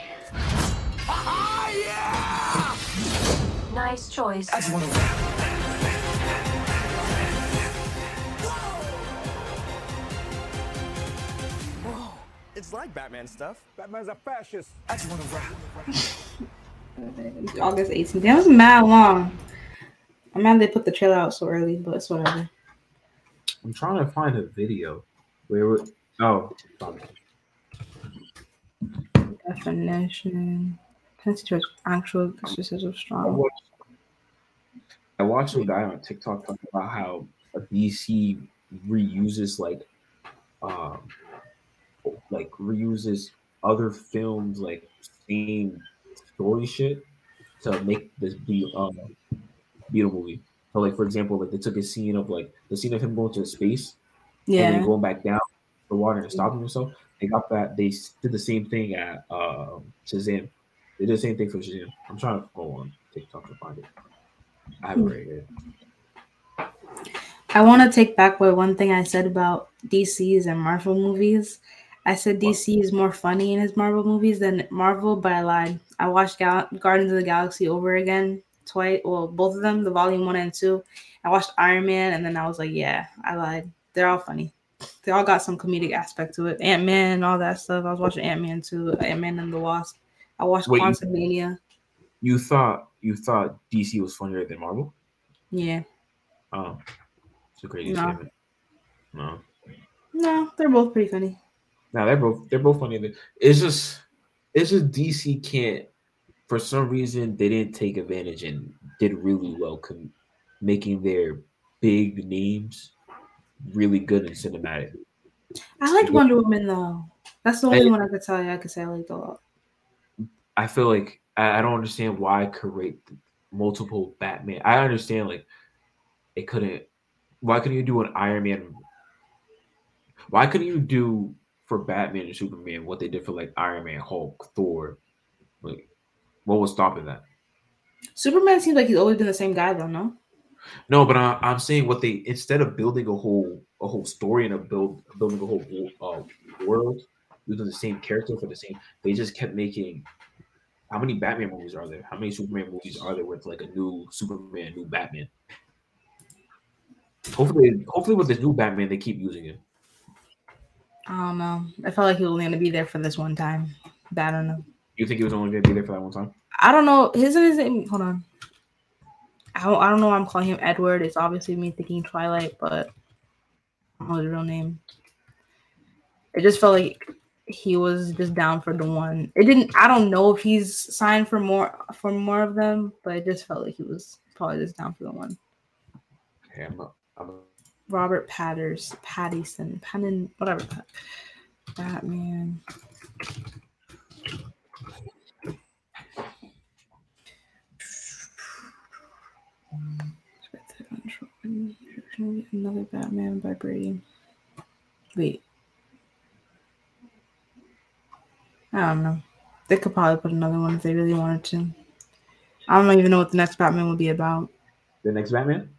Nice choice. I just want to rap. It's like Batman stuff. Batman's a fascist. I just want to rap. August 18th. That was mad long. I'm mad they put the trailer out so early, but it's whatever. I'm trying to find a video. Where would... Oh. Definition. Actual exorcism strong. I watched a guy on TikTok talk about how DC reuses reuses other films like same story shit to make this Beetle movie. So like for example, like they took a scene of like the scene of him going to space, yeah, and then going back down the water and stopping himself. They got that. They did the same thing at Shazam. They did the same thing for Shazam. I'm trying to go on TikTok to find it. I haven't read it yet. I want to take back what one thing I said about DC's and Marvel movies. I said DC is more funny in his Marvel movies than Marvel, but I lied. I watched Guardians of the Galaxy over again twice. Well, both of them, the Volume 1 and 2. I watched Iron Man, and then I was like, yeah, I lied. They're all funny. They all got some comedic aspect to it. Ant-Man and all that stuff. I was watching Ant-Man too. Ant-Man and the Wasp. I watched Quantumania. You thought DC was funnier than Marvel? Yeah. Oh, it's a crazy statement. No. No, they're both pretty funny. No, they're both funny. It's just DC can't, for some reason, they didn't take advantage and did really well making their big names really good and cinematic. I liked Wonder Woman though. That's the only one I could tell you. I could say I liked a lot. I feel like I don't understand why create multiple Batman. I understand like it couldn't. Why couldn't you do an Iron Man? Why couldn't you do for Batman and Superman what they did for like Iron Man, Hulk, Thor? Like, what was stopping that? Superman seems like he's always been the same guy though, no? No, but I'm saying what they, instead of building a whole story and building a whole world using the same character for the same, they just kept making. How many Batman movies are there? How many Superman movies are there with like a new Superman, new Batman? Hopefully with this new Batman they keep using it. I don't know. I felt like he was only going to be there for this one time. But I don't know. You think he was only going to be there for that one time? I don't know. His name. Hold on. I don't know why I'm calling him Edward. It's obviously me thinking Twilight, but I don't know his real name. It just felt like he was just down for the one. It didn't. I don't know if he's signed for more of them, but it just felt like he was probably just down for the one. Okay, I'm up. Robert Pattinson, whatever. Batman. Another Batman by Brady. Wait. I don't know. They could probably put another one if they really wanted to. I don't even know what the next Batman will be about. The next Batman?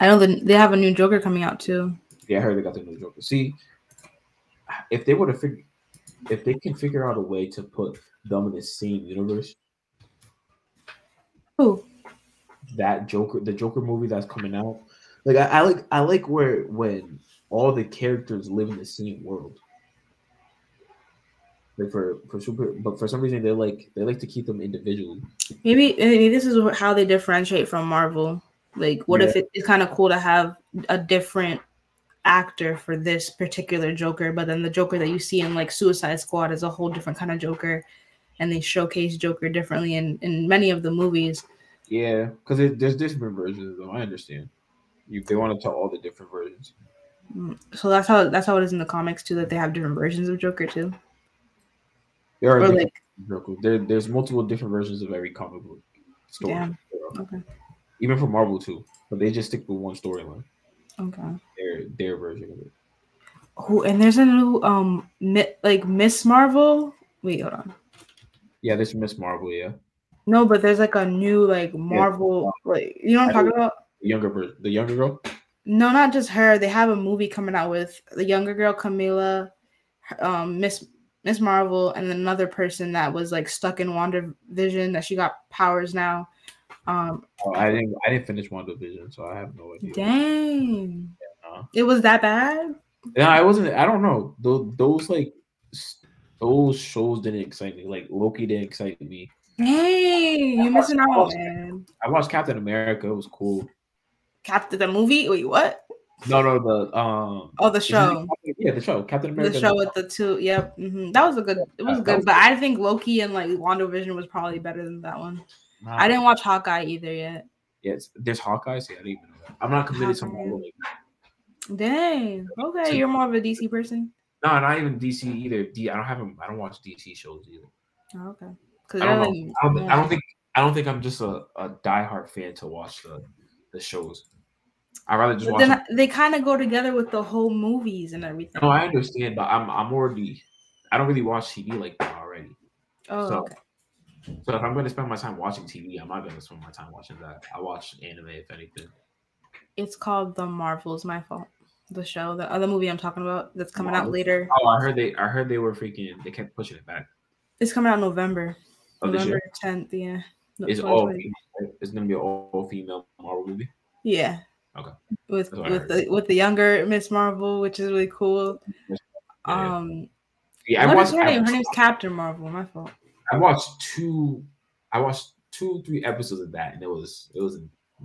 I know they have a new Joker coming out too. Yeah, I heard they got the new Joker. See, if they can figure out a way to put them in the same universe. Who? That Joker, the Joker movie that's coming out. Like I like where when all the characters live in the same world. Like but for some reason they like to keep them individually. Maybe this is how they differentiate from Marvel. Like, if it's kind of cool to have a different actor for this particular Joker, but then the Joker that you see in, like, Suicide Squad is a whole different kind of Joker, and they showcase Joker differently in many of the movies. Yeah, because there's different versions, though. I understand. They want to tell all the different versions. So that's how it is in the comics, too, that they have different versions of Joker, too? There are there's multiple different versions of every comic book story. Yeah, okay. Even for Marvel too, but they just stick with one storyline. Okay. Their version of it. Oh, and there's a new Miss Marvel. Wait, hold on. Yeah, there's Miss Marvel. Yeah. No, but there's like a new Marvel you know what I'm talking about? The younger girl. No, not just her. They have a movie coming out with the younger girl, Camilla, Miss Marvel, and another person that was like stuck in WandaVision that she got powers now. I didn't finish WandaVision, so I have no idea. Dang. Yeah, it was that bad? No, it wasn't. I don't know. Those shows didn't excite me. Like Loki didn't excite me. Dang, you're missing out, man. I watched Captain America. It was cool. Captain the movie? Wait, what? No, the the show. Yeah, the show. Captain America. The show with the two. Yep. Mm-hmm. That was good, but I think Loki and like WandaVision was probably better than that one. Nah. I didn't watch Hawkeye either yet. Yes, there's Hawkeye. See, I didn't even know that. I'm not committed to Marvel. Dang. Okay, you're more of a DC person. No, not even DC either. I don't watch DC shows either. Oh, okay. I don't think I'm just a diehard fan to watch the shows. I rather just watch. They kind of go together with the whole movies and everything. No, I understand, but I don't really watch TV like that already. Oh. So, okay. So if I'm going to spend my time watching TV, I'm not going to spend my time watching that. I watch anime, if anything. It's called The Marvels. My fault. The show, the other movie I'm talking about that's coming out later. Oh, I heard they were freaking. They kept pushing it back. It's coming out November. Oh, November 10th. Yeah. It's going to be an all-female Marvel movie. Yeah. Okay. With the younger Miss Marvel, which is really cool. Yeah. Yeah. What is her name? Her name's Captain Marvel. My fault. I watched 3 episodes of that, and it was.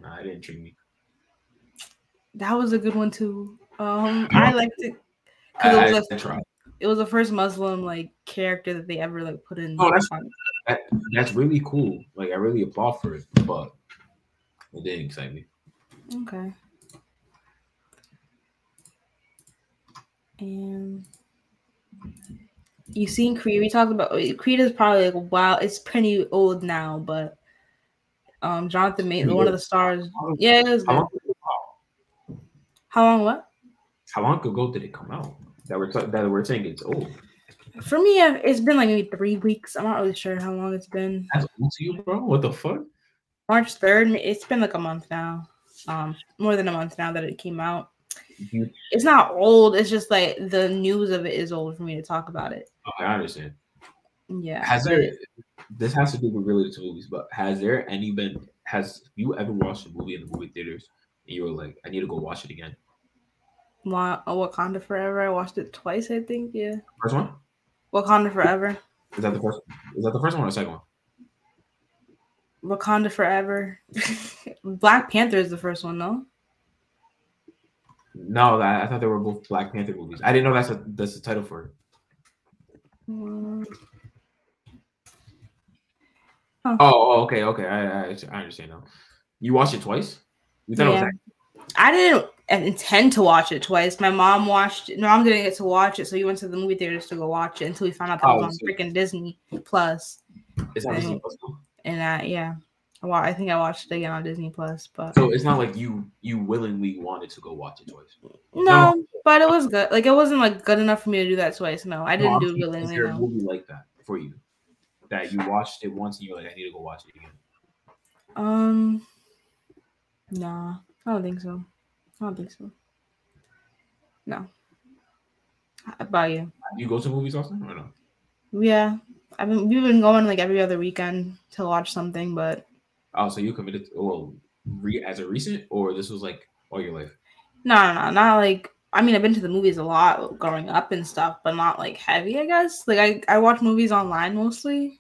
Nah, it didn't intrigue me. That was a good one too. I liked it. It was the first Muslim character that they ever put in. Oh, that's really cool. I really applaud for it, but it didn't excite me. Okay. And you seen Creed? We talked about Creed is probably wow, it's pretty old now, but Jonathan Majors, one of the stars. Yeah, it was good. How long? What? How long ago did it come out? That we're saying it's old. For me, it's been maybe 3 weeks. I'm not really sure how long it's been. That's old to you, bro. What the fuck? March 3rd. It's been a month now. More than a month now that it came out. Mm-hmm. It's not old. It's just the news of it is old for me to talk about it. Okay, I understand. Yeah. This has to do with related to movies, but has you ever watched a movie in the movie theaters and you were I need to go watch it again? Wakanda Forever. I watched it twice, I think. Yeah. First one? Wakanda Forever. Is that the first? Is that the first one or the second one? Wakanda Forever. Black Panther is the first one, no? No, I thought they were both Black Panther movies. I didn't know that's the title for it. Huh. Oh, okay. I understand now. You watched it twice? You thought it was I didn't intend to watch it twice. My mom watched it. No, I'm didn't get to watch it, so we went to the movie theater just to go watch it until we found out that it was on freaking Disney Plus. It's on Disney Plus. I think I watched it again on Disney Plus, but so it's not you willingly wanted to go watch it twice. No, but it was good. It wasn't good enough for me to do that twice. No, I didn't do it willingly. Is there a movie like that for you that you watched it once and you're I need to go watch it again? Nah, I don't think so. No. How about you? You go to movies often or no? Yeah. We've been going every other weekend to watch something, but so you committed as a recent, or this was all your life? No, not I've been to the movies a lot growing up and stuff, but not heavy, I guess. I watch movies online mostly,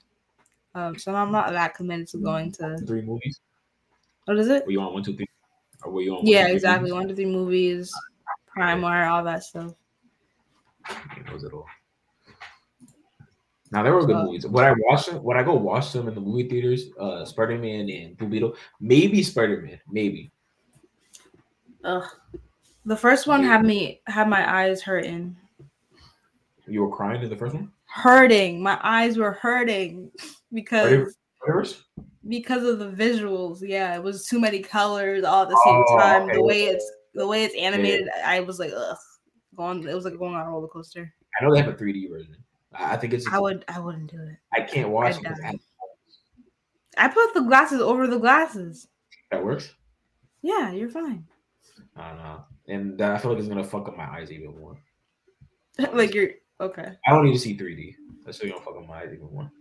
so I'm not that committed to going to 3 movies. What is it? Were you on 1, 2, 3? Or were you on? Yeah, exactly. 1 to 3 movies, Primewire, all that stuff. It was it all. Now, there were good movies. When I go watch them in the movie theaters, Spider-Man and Blue Beetle, maybe Spider-Man, maybe. Ugh. The first one had my eyes hurting. You were crying in the first one? Hurting. My eyes were hurting because of the visuals. Yeah, it was too many colors all at the same time. Okay. The way it's animated, yeah. I was ugh. It was going on a roller coaster. I know they have a 3D version. I think it's. I wouldn't do it. I can't watch it. I put the glasses over the glasses. That works. Yeah, you're fine. I don't know, and I feel it's gonna fuck up my eyes even more. You're okay. I don't need to see 3D. That's still gonna fuck up my eyes even more.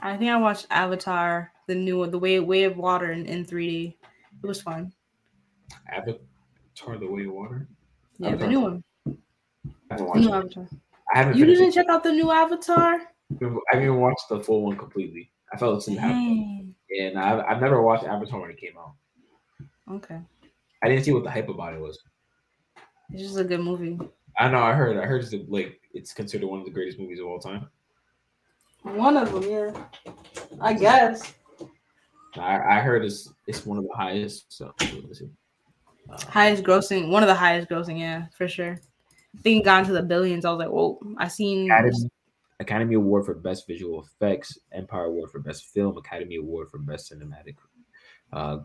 I think I watched Avatar, the new one, the Way of Water in 3D. It was fun. Avatar, the Way of Water. Yeah, Avatar, the new one. New Avatar. You didn't check out the new Avatar? I haven't watched the full one completely. I fell asleep halfway, and I've never watched Avatar when it came out. Okay. I didn't see what the hype about it was. It's just a good movie. I know. I heard it's it's considered one of the greatest movies of all time. One of them, yeah. I guess. I heard it's one of the highest. So let's see. Highest grossing, one of the highest grossing, yeah, for sure. Thing got into the billions. I was whoa. I seen Academy Award for Best Visual Effects, Empire Award for Best Film, Academy Award for Best Cinematic,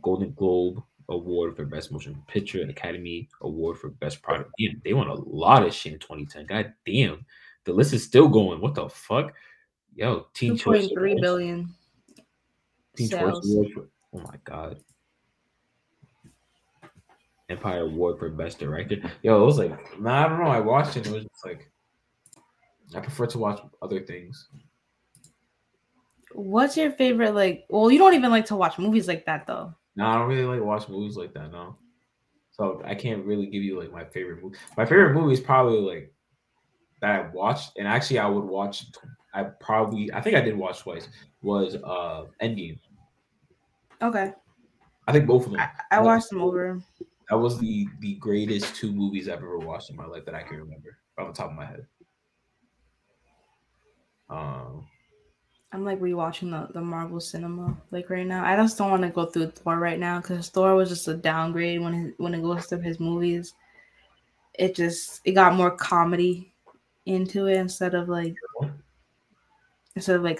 Golden Globe Award for Best Motion Picture, Academy Award for Best Product. Damn, they won a lot of shit in 2010. God damn, the list is still going. What the fuck, yo? Teen Choice 3 billion. Teen Choice Award. Oh my god. Empire Award for Best Director. Yo, it was I don't know. I watched it. It was just I prefer to watch other things. What's your favorite? You don't even like to watch movies like that, though. No, I don't really like to watch movies like that. No, so I can't really give you my favorite movie. My favorite movie is probably that I watched, and actually I would watch. I think I did watch twice. Was Endgame. Okay. I think both of them. I watched them over. That was the greatest two movies I've ever watched in my life that I can remember off the top of my head. I'm like rewatching the Marvel cinema like right now. I just don't want to go through Thor right now because Thor was just a downgrade when it goes through his movies. It got more comedy into it instead of like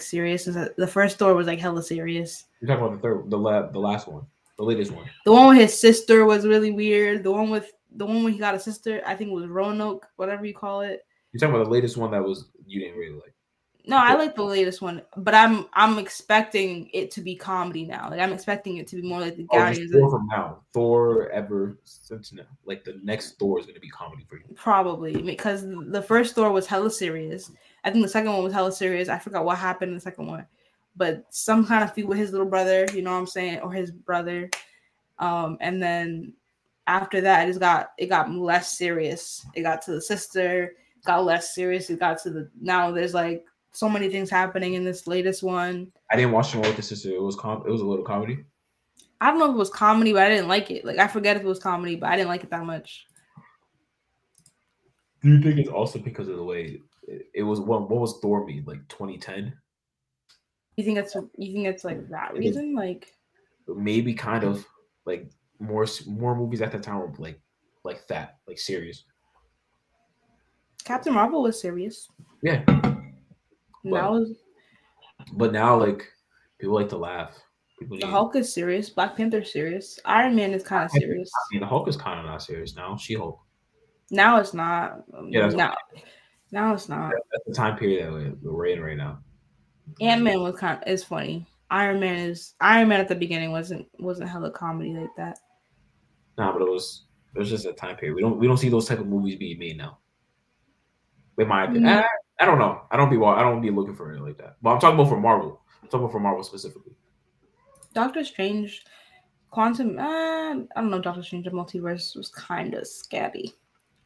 serious. The first Thor was like hella serious. You're talking about the last one, the latest one. The one with his sister was really weird. The one when he got a sister, I think it was Roanoke, whatever you call it. You're talking about the latest one you didn't really like. No, I like the latest one, but I'm expecting it to be comedy now. Like I'm expecting it to be more like the Guardians. Thor from now, Thor ever since now. Like the next Thor is going to be comedy for you. Probably because the first Thor was hella serious. I think the second one was hella serious. I forgot what happened in the second one, but some kind of feud with his little brother. You know what I'm saying, or his brother. And then after that, it got less serious. It got to the sister. Got less serious. It got to the now. There's like. So many things happening in this latest one. I didn't watch the one with the sister. It was a little comedy. I don't know if it was comedy, but I didn't like it. Like I forget if it was comedy, but I didn't like it that much. Do you think it's also because of the way it was? What was Thor mean? Like 2010? You think that's like that reason? Like maybe kind of like more movies at that time were like that, like serious. Captain Marvel was serious. Yeah. But now, like, people like to laugh. The Hulk is serious. Black Panther's serious. Iron Man is kind of serious. I mean, the Hulk is kind of not serious now. She-Hulk. Now it's not. Yeah, now it's not. That's the time period that we're in right now. Ant-Man was is funny. Iron Man at the beginning wasn't hella comedy like that. Nah, but it was just a time period. We don't see those type of movies being made now. In my opinion. Mm-hmm. I don't know. I don't be looking for it like that. But I'm talking about for Marvel. I'm talking about for Marvel specifically. Doctor Strange, Quantum. I don't know. Doctor Strange, the Multiverse was kind of scabby.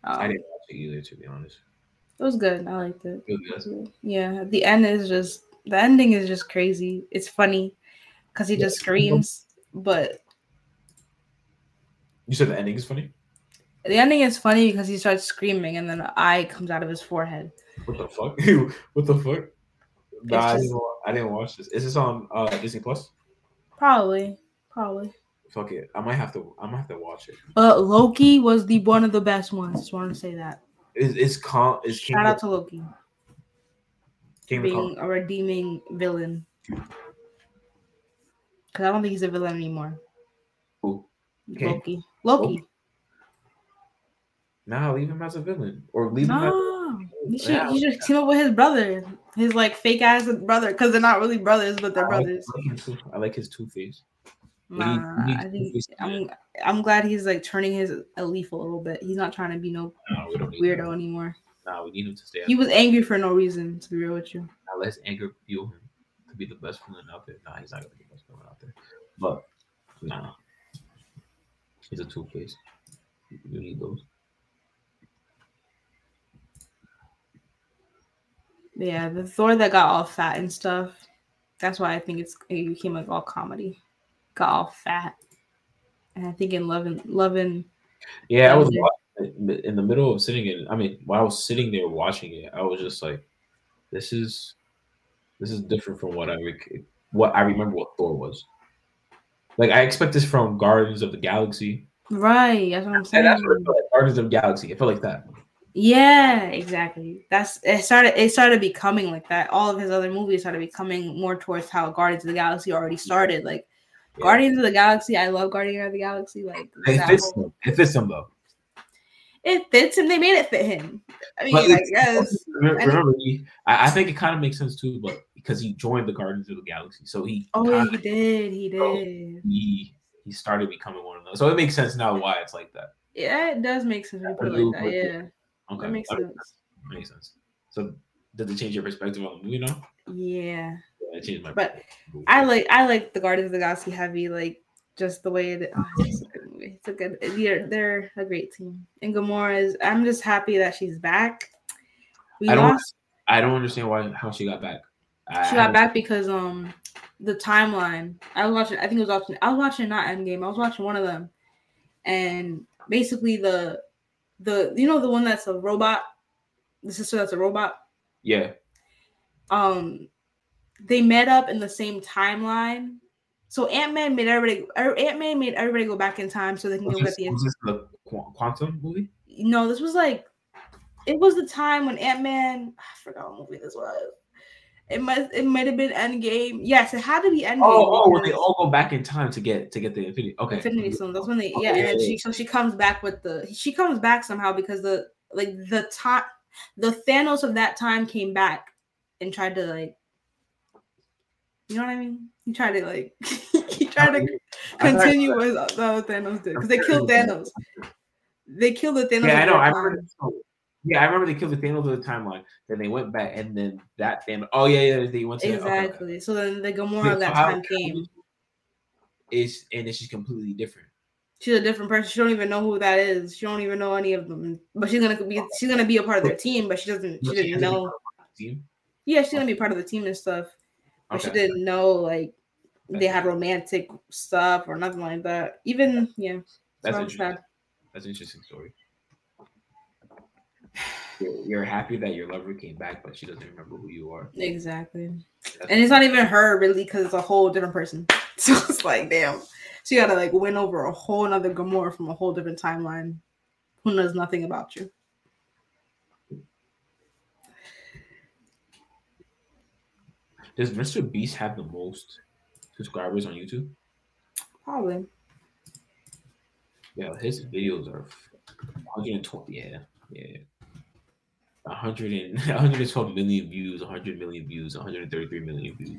I didn't watch it either, to be honest. It was good. I liked it. It was good. Yeah. The ending is just crazy. It's funny because he just screams. But you said the ending is funny. The ending is funny because he starts screaming and then an eye comes out of his forehead. What the fuck? What the fuck? Nah, I didn't watch this. Is this on Disney Plus? Probably. Fuck it. I might have to watch it. Loki was one of the best ones. Just want to say that. Shout out to Loki. Being a redeeming villain. Because I don't think he's a villain anymore. Who? Okay. Loki. Nah, leave him as a villain. Or leave him as a You should team up with his brother. His like fake ass brother. Because they're not really brothers, but they're brothers. I like his Two-Face. I'm glad he's like turning his leaf a little bit. He's not trying to be no weirdo anymore. Nah, we need him to stay. He was angry for no reason, to be real with you. Now let's anger fuel him to be the best villain out there. Nah, he's not gonna be the best villain out there. But nah. He's a Two-Face. You need those. Yeah, the Thor that got all fat and stuff. That's why I think it became like all comedy. Got all fat. And I think in Love and yeah, I was in the middle of sitting in. I mean, while I was sitting there watching it, I was just like, "This is different from what I remember what Thor was." Like I expect this from Guardians of the Galaxy. Right, that's what I'm saying. And that's what it felt like, Guardians of the Galaxy. It felt like that. Yeah, exactly. It started becoming like that. All of his other movies started becoming more towards how Guardians of the Galaxy already started. Like yeah. Guardians of the Galaxy, I love Guardians of the Galaxy. Like it fits him though. It fits him. They made it fit him. I mean, I guess. Remember, I think it kind of makes sense too, but because he joined the Guardians of the Galaxy, so he. Oh, kinda, he did. He started becoming one of those, so it makes sense now why it's like that. Yeah, it does make sense. Like that. Yeah. Okay. That makes sense. Makes sense. So, does it change your perspective on the movie now? Yeah, it changed my. But I like the Guardians of the Galaxy heavy, like just the way that they're a great team. And Gamora is. I'm just happy that she's back. I don't understand how she got back. She got back because the timeline. I was watching. I was watching not Endgame. I was watching one of them, and basically the you know the one that's a robot, the sister that's a robot. Yeah. They met up in the same timeline. So Ant-Man made everybody go back in time so they can go get the. Was this the Quantum movie? No, this was like, it was the time when Ant-Man. I forgot what movie this was. It might have been Endgame. Yes, it had to be Endgame. Oh, where they all go back in time to get the Infinity. Okay. Infinity Stone. That's when they and she comes back with somehow because the Thanos of that time came back and tried to you know what I mean? He tried to continue what Thanos did because they killed Thanos. They killed the Thanos. Yeah, I know. I heard. Yeah, I remember they killed the Thanos of the timeline. Then they went back, and then that Thanos. Oh yeah, they went to exactly. Okay. So then the Gamora of that time came. And she's completely different. She's a different person. She don't even know who that is. She don't even know any of them. But she's gonna be a part of their team. But she didn't know. Team? Yeah, she's gonna be part of the team and stuff. But okay. She didn't know they had romantic stuff or nothing like that. Even that's interesting. That's an interesting story. You're happy that your lover came back, but she doesn't remember who you are. Exactly. And it's not even her really, because it's a whole different person. So it's like, damn. So you gotta win over a whole nother Gamora from a whole different timeline who knows nothing about you. Does Mr. Beast have the most subscribers on YouTube? Probably. Yeah, his videos are 120. Yeah. 112 million views, 100 million views, 133 million views,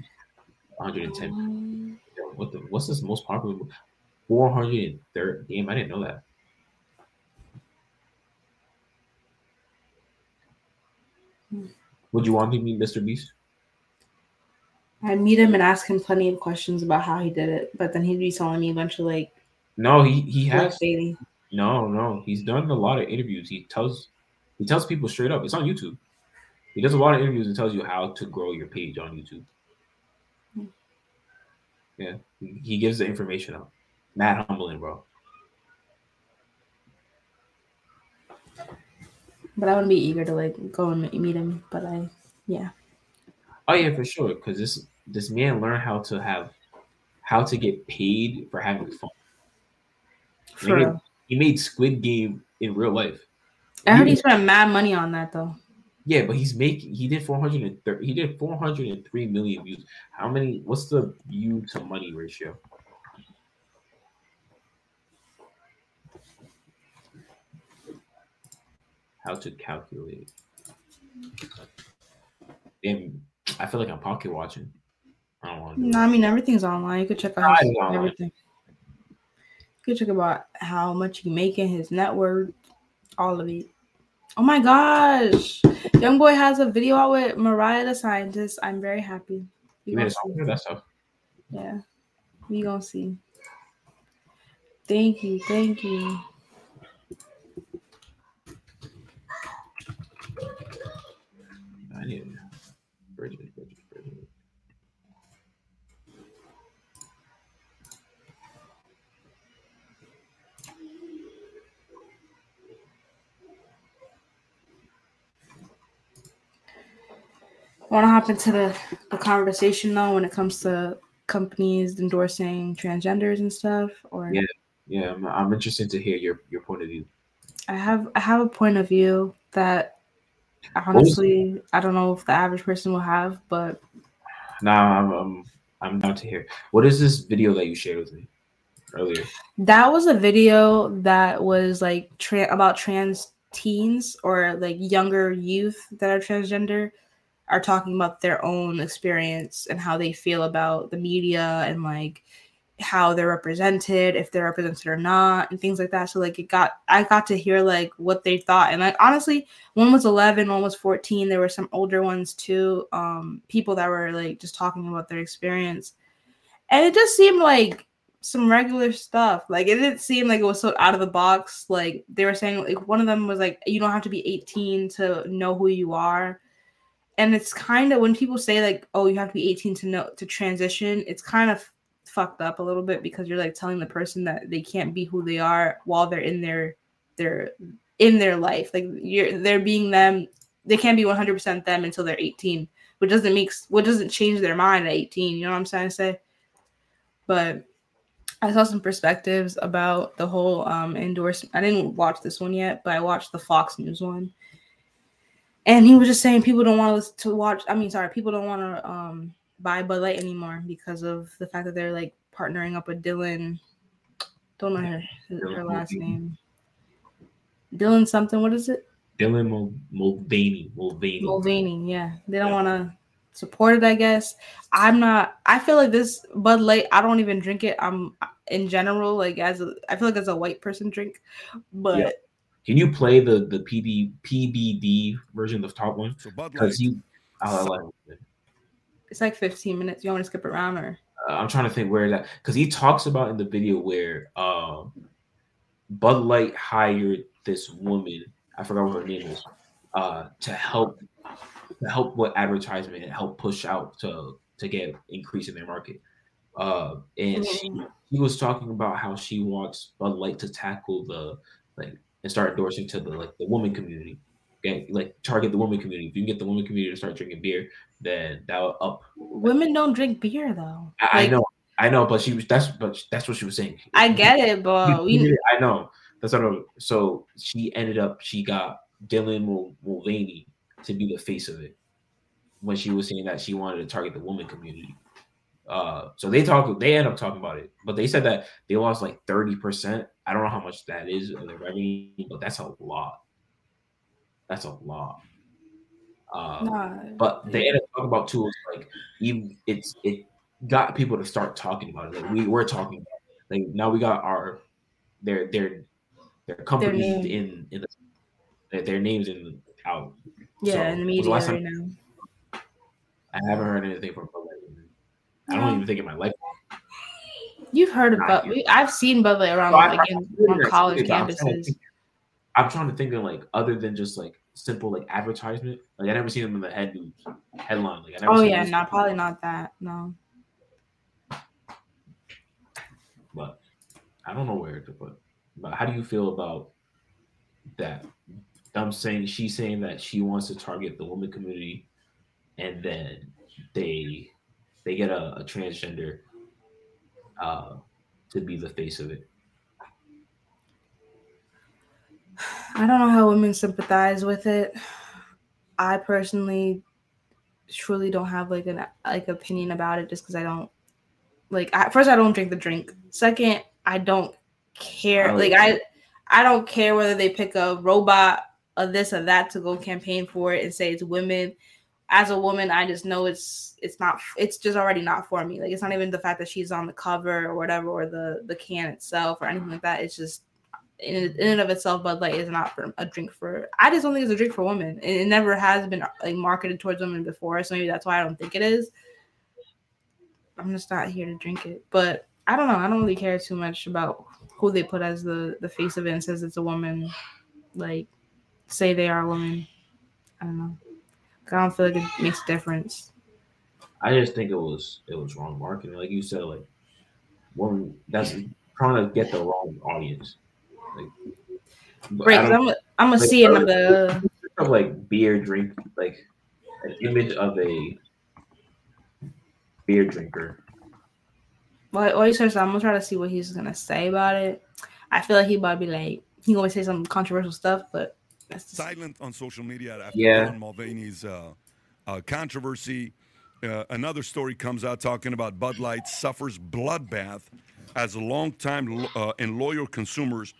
110 million. What's his most popular? 430. Damn, I didn't know that. Would you want to meet Mr. Beast? I'd meet him and ask him plenty of questions about how he did it, but then he'd be telling me a bunch of no, he has. No, he's done a lot of interviews. He tells people straight up. It's on YouTube. He does a lot of interviews and tells you how to grow your page on YouTube. Yeah, he gives the information out. Mad humbling, bro. But I wouldn't be eager to go and meet him. But yeah. Oh yeah, for sure. Because this man learned how to get paid for having fun. For real. He made Squid Game in real life. I heard he spent mad money on that though. Yeah, but he did 430. He did 403 million views. How many? What's the view to money ratio? How to calculate? Damn, I feel like I'm pocket watching. I don't want to. No, I mean everything's online. You could check out everything. You can check about how much he making, his net worth, all of it. Oh my gosh, Young Boy has a video out with Mariah the Scientist. I'm very happy. You made a song for that stuff. Yeah, we gonna see. Thank you. I need Bridget. I want to hop into the conversation though when it comes to companies endorsing transgenders and stuff. Or yeah, I'm interested to hear your point of view. I have a point of view that honestly I don't know if the average person will have, but I'm down to hear. What is this video that you shared with me earlier? That was a video that was about trans teens or younger youth that are transgender. Are talking about their own experience and how they feel about the media and how they're represented, if they're represented or not, and things like that. So I got to hear what they thought. And honestly, one was 11, one was 14. There were some older ones too. People that were just talking about their experience. And it just seemed like some regular stuff. It didn't seem like it was so out of the box. They were saying one of them was you don't have to be 18 to know who you are. And it's kind of when people say oh, you have to be 18 to transition, it's kind of fucked up a little bit, because you're like telling the person that they can't be who they are while they're in their life. Like they're being them. They can't be 100% them until they're 18, which doesn't change their mind at 18. You know what I'm trying to say? But I saw some perspectives about the whole endorsement. I didn't watch this one yet, but I watched the Fox News one. And he was just saying people don't want to buy Bud Light anymore because of the fact that they're like partnering up with Dylan. Don't know her last name. Dylan something. What is it? Dylan Mulvaney. Mulvaney, yeah. They don't want to support it, I guess. I feel like this Bud Light, I don't even drink it. I'm in general, like I feel like it's a white person drink, but. Yeah. Can you play the PBD version of the top one? So Bud Light. It's like 15 minutes. You want me to skip around or? I'm trying to think where that, because he talks about in the video where Bud Light hired this woman, I forgot what her name was, to help with advertisement and help push out to get increase in their market. And she was talking about how she wants Bud Light to tackle the like. And start endorsing to the woman community, and target the woman community. If you can get the woman community to start drinking beer, then that'll up. Women don't drink beer though. I know, but that's what she was saying. I get it, but I know that's what. So she ended up. She got Dylan Mulvaney to be the face of it when she was saying that she wanted to target the woman community. So they end up talking about it, but they said that they lost like 30%. I don't know how much that is of their revenue, but that's a lot. But they end up talking about tools like even it got people to start talking about it. Like we were talking about it. Like now we got their companies their names in out. Yeah, so, in the media right now. I haven't heard anything from Bud Light. I don't even think in my life. You've heard about I've seen Bud Light around on college campuses. I'm trying to think of other than just simple advertisement. I never seen them in the headline. Probably not that. No. But I don't know where to put. But how do you feel about that? She's saying that she wants to target the woman community, and then they get a transgender to be the face of it. I don't know how women sympathize with it. I personally truly don't have an opinion about it, just because I don't first, I don't drink the drink. Second, I don't care. I don't care whether they pick a robot or this or that to go campaign for it and say it's women. As a woman, I just know it's just already not for me. It's not even the fact that she's on the cover or whatever, or the can itself or anything like that. It's just in and of itself, Bud Light is not a drink for. I just don't think it's a drink for women. It never has been marketed towards women before, so maybe that's why I don't think it is. I'm just not here to drink it, but I don't know. I don't really care too much about who they put as the face of it and says it's a woman. Say they are a woman. I don't know. I don't feel it makes a difference. I just think it was wrong marketing. Like you said, women, that's trying to get the wrong audience. Right, I'm gonna see another beer drink, an image of a beer drinker. Well, always search. I'm gonna try to see what he's gonna say about it. I feel like he might be he always say some controversial stuff, but. Silent on social media after John Mulvaney's controversy. Another story comes out talking about Bud Light suffers bloodbath as longtime and loyal consumers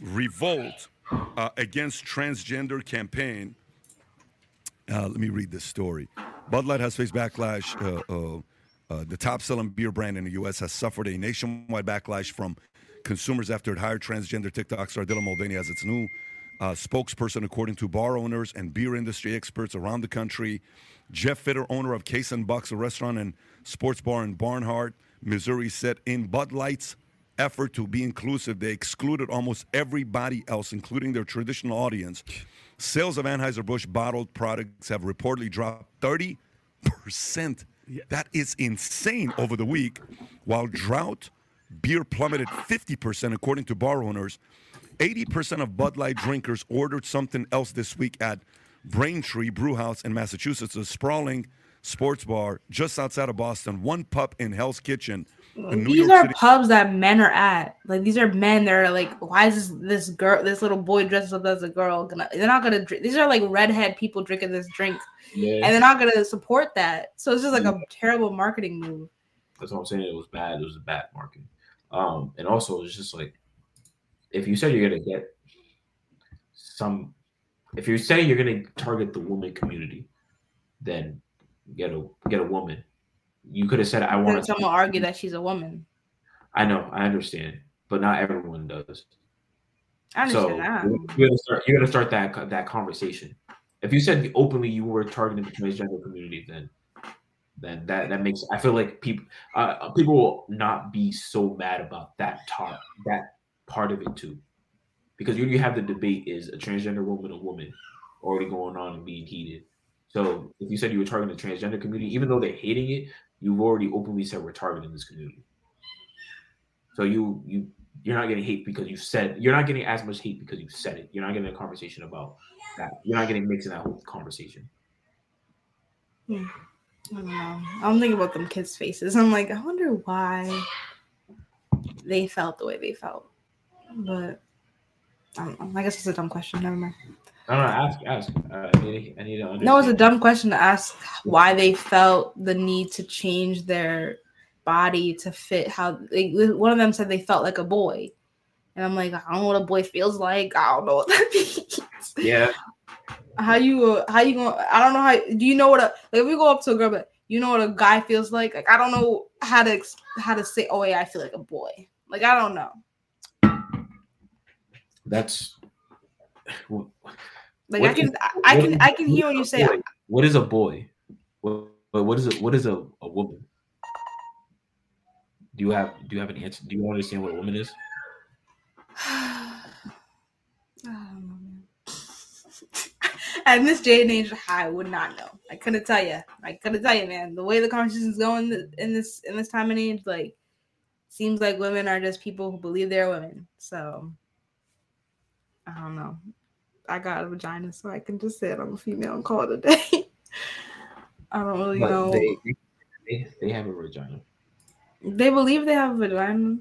revolt against transgender campaign. Let me read this story. Bud Light has faced backlash. The top-selling beer brand in the U.S. has suffered a nationwide backlash from consumers after it hired transgender TikTok star Dylan Mulvaney as its new spokesperson, according to bar owners and beer industry experts around the country. Jeff Fitter, owner of Case & Bucks, a restaurant and sports bar in Barnhart, Missouri, said in Bud Light's effort to be inclusive, they excluded almost everybody else, including their traditional audience. Sales of Anheuser-Busch bottled products have reportedly dropped 30% Yeah. That is insane over the week. While drought, beer plummeted 50% according to bar owners. 80% of Bud Light drinkers ordered something else this week at Braintree Brewhouse in Massachusetts, a sprawling sports bar just outside of Boston. One pub in Hell's Kitchen in New York City. Pubs that men are at. Like, these are men that are like, why is this girl, this little boy dresses up as a girl? They're not going to drink. These are like redhead people drinking this drink. Yeah. And they're not going to support that. So it's just like a terrible marketing move. That's what I'm saying. It was bad. It was a bad marketing. And also, it's just like, if you say you're going to get some, if you say you're going to target the woman community, then get a woman. You could have said, I want to. Someone will argue that she's a woman. I know. I understand. But not everyone does. I understand that. You're going to start that conversation. If you said openly you were targeting the transgender community, then that makes, I feel like people will not be so mad about that part of it too, because you have the debate, is a transgender woman a woman, already going on and being heated. So if you said you were targeting the transgender community, even though they're hating it, you've already openly said we're targeting this community. So you're not getting hate because you said, you're not getting as much hate because you said it. You're not getting a conversation about that. You're not getting mixed in that whole conversation. Yeah. I don't know. I'm thinking about them kids' faces. I'm like, I wonder why they felt the way they felt. But I don't know. I guess it's a dumb question. Never mind. I don't know. Ask. I need to understand. No, it's a dumb question to ask why they felt the need to change their body to fit how. One of them said they felt like a boy, and I'm like, I don't know what a boy feels like. I don't know what that means. Yeah. How you gonna? I don't know how. Do you know what a, like? If we go up to a girl, but you know what a guy feels like. Like, I don't know how to say. Oh yeah, I feel like a boy. Like, I don't know. That's like I can hear when you say, what is a boy? What is a woman? Do you have an answer? Do you understand what a woman is? I don't know, man. At this day and age, I would not know. I couldn't tell you, man. The way the conversation's going in this time and age, like, seems like women are just people who believe they're women. So I don't know. I got a vagina, so I can just say it. I'm a female and call it a day. I don't really know. They have a vagina. They believe they have a vagina.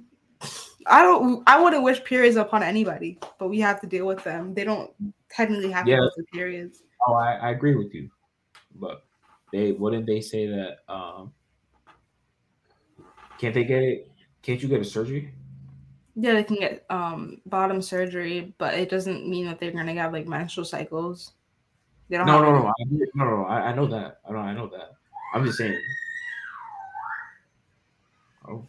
I wouldn't wish periods upon anybody, but we have to deal with them. They don't technically have to deal with periods. Oh, I agree with you. But wouldn't they say that can't they get it? Can't you get a surgery? Yeah, they can get bottom surgery, but it doesn't mean that they're gonna have like menstrual cycles. They don't. No. I know that. I know that. I'm just saying. Oh.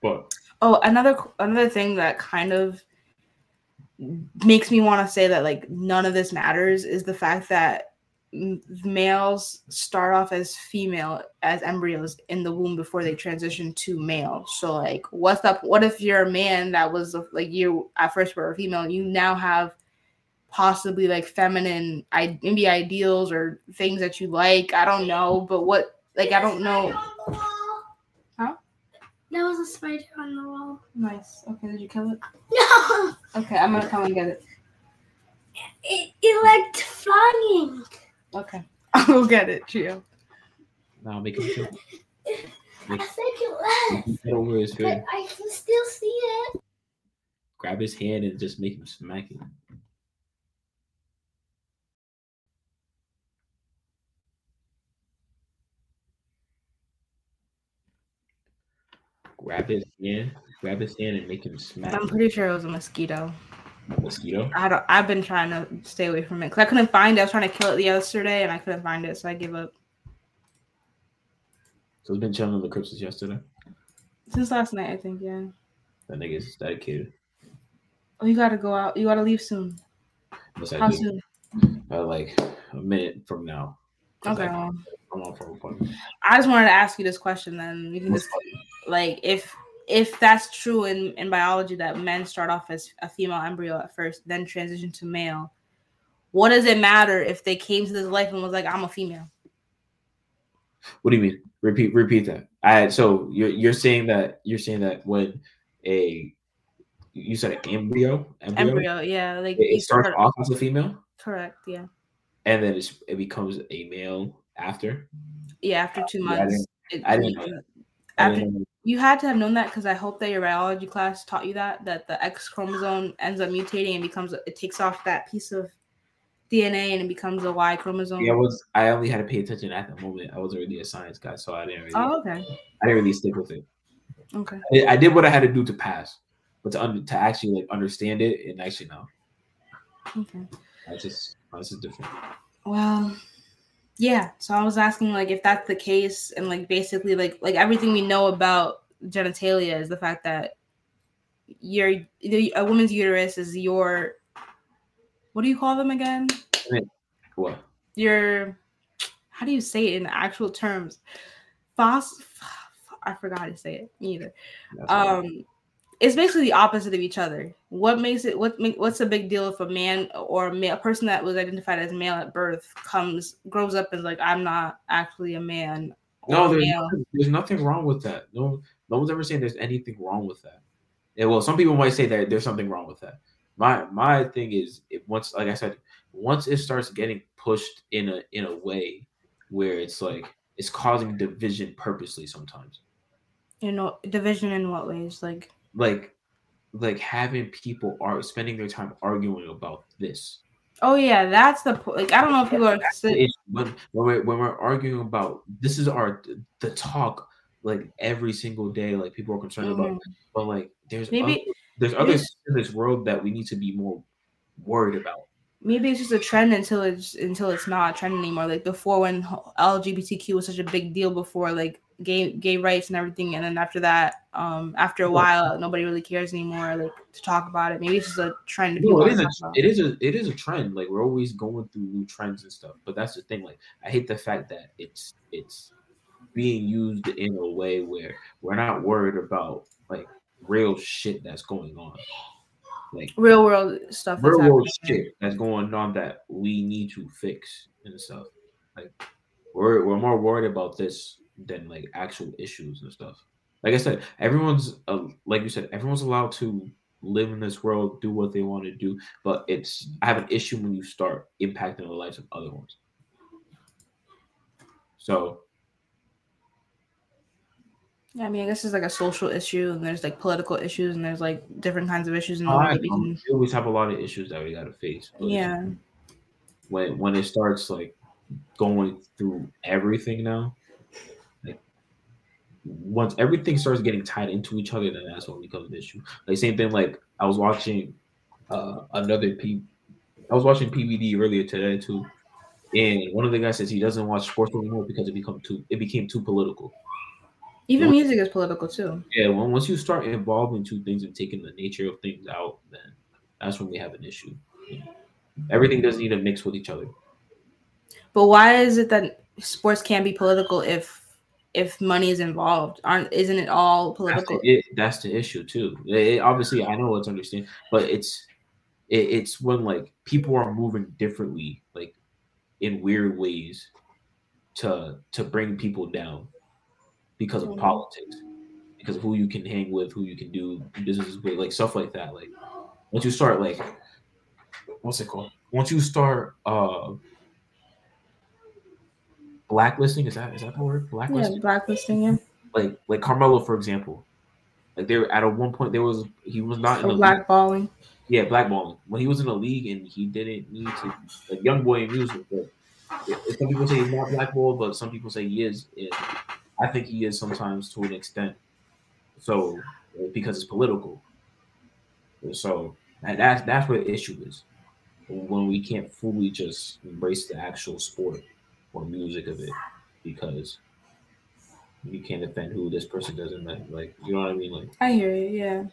But another thing that kind of makes me want to say that like none of this matters is the fact that males start off as female as embryos in the womb before they transition to male. So like, what's up? What if you're a man that was like, you at first were a female and you now have possibly like feminine maybe ideals or things that you like? I don't know, but what, like, I don't know. Huh? There was a spider on the wall. Nice. Okay, did you kill it? No. Okay, I'm gonna come and get it. It liked flying. Okay, I'll go get it, Gio. Now make him feel. I think it was. Get over his head. I can still see it. Grab his hand and just make him smack it. Grab his hand and make him smack it. I'm pretty sure it was a mosquito. Mosquito? I've been trying to stay away from it because I couldn't find it. I was trying to kill it yesterday and I couldn't find it, so I gave up. So it's been chilling in the crib since yesterday? Since last night, I think, yeah. That nigga's dedicated. Oh, you gotta go out. You gotta leave soon. Yes, I do. How soon? Like a minute from now. Okay. I'm on for appointment. I just wanted to ask you this question then. You can just, like, if that's true in biology that men start off as a female embryo at first, then transition to male, What does it matter if they came to this life and was like, I'm a female? What do you mean? Repeat that. So you're saying that when you said an embryo, yeah, like it starts off as a female, correct? Yeah, and then it becomes a male after. Yeah, after 2 months. I didn't know. You had to have known that, because I hope that your biology class taught you that the X chromosome ends up mutating and takes off that piece of DNA and it becomes a Y chromosome. Yeah, I only had to pay attention at the moment. I wasn't really a science guy, so I didn't really. Oh, okay. I didn't really stick with it. Okay. I did what I had to do to pass, but to actually like understand it and actually know. Okay. That's just different. Well, yeah. So I was asking like if that's the case, and like basically like everything we know about genitalia is the fact that a woman's uterus is your. What do you call them again? What? How do you say it in actual terms? I forgot how to say it. Me either. It's basically the opposite of each other. What makes it? What's the big deal if a man or a person that was identified as male at birth grows up and is like, I'm not actually a man? No, there's nothing wrong with that. No one's ever saying there's anything wrong with that. Yeah, well, some people might say that there's something wrong with that. My thing is, once it starts getting pushed in a way where it's like it's causing division purposely sometimes. You know, division in what ways? Like having people are spending their time arguing about this. Oh yeah, that's the point. Like I don't know if people are when we're arguing about this is the talk like every single day. Like people are concerned about, but like there's maybe. There's others in this world that we need to be more worried about. Maybe it's just a trend until it's not a trend anymore. Like before, when LGBTQ was such a big deal before, like gay rights and everything, and then after that, after a while, nobody really cares anymore. Like to talk about it. Maybe it's just a trend. It is a trend. Like we're always going through new trends and stuff. But that's the thing. Like I hate the fact that it's being used in a way where we're not worried about like. Real shit that's going on, like real world shit that's going on that we need to fix and stuff. Like we're more worried about this than like actual issues and stuff. Like I said, everyone's allowed to live in this world, do what they want to do, but I have an issue when you start impacting the lives of other ones. So. Yeah, I mean, I guess it's like a social issue, and there's like political issues, and there's like different kinds of issues. We always have a lot of issues that we gotta face. Yeah. When it starts like going through everything now, like once everything starts getting tied into each other, then that's what becomes an issue. Like same thing. Like I was watching I was watching PVD earlier today too, and one of the guys says he doesn't watch sports anymore because it became too political. Even music is political too. Yeah, well, once you start involving two things and taking the nature of things out, then that's when we have an issue. Yeah. Everything doesn't need to mix with each other. But why is it that sports can't be political if money is involved? Isn't it all political? That's the issue too. Obviously, I know it's understand, but it's when like people are moving differently, like in weird ways, to bring people down. Because of politics, because of who you can hang with, who you can do business with, like stuff like that. Like once you start like, what's it called? Once you start blacklisting, is that the word? Blacklisting. Yeah, blacklisting. Yeah. Like Carmelo, for example. Like they were at one point he was not in the blackballing. League. Yeah, blackballing. When he was in the league and he didn't need to. Like Young Boy in music. But some people say he's not blackballed, but some people say he is. I think he is sometimes to an extent. So because it's political. So that's where the issue is. When we can't fully just embrace the actual sport or music of it because you can't defend who this person doesn't like, you know what I mean? Like I hear you, yeah.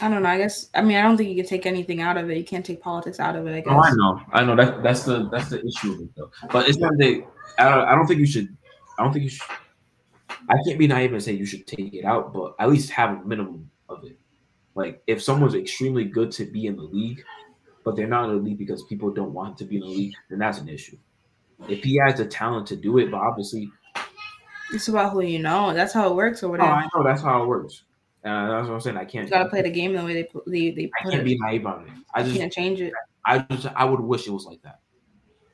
I don't know. I don't think you can take anything out of it. You can't take politics out of it, I guess. Oh, I know that's the issue of it though. But it's not that I can't be naive and say you should take it out, but at least have a minimum of it. Like if someone's extremely good to be in the league, but they're not in the league because people don't want to be in the league, then that's an issue. If he has the talent to do it, but obviously it's about who you know. That's how it works, or whatever. Oh, I know that's how it works. That's what I'm saying. I can't. You gotta play the game the way they play. I can't be naive on it. I just can't change it. I would wish it was like that.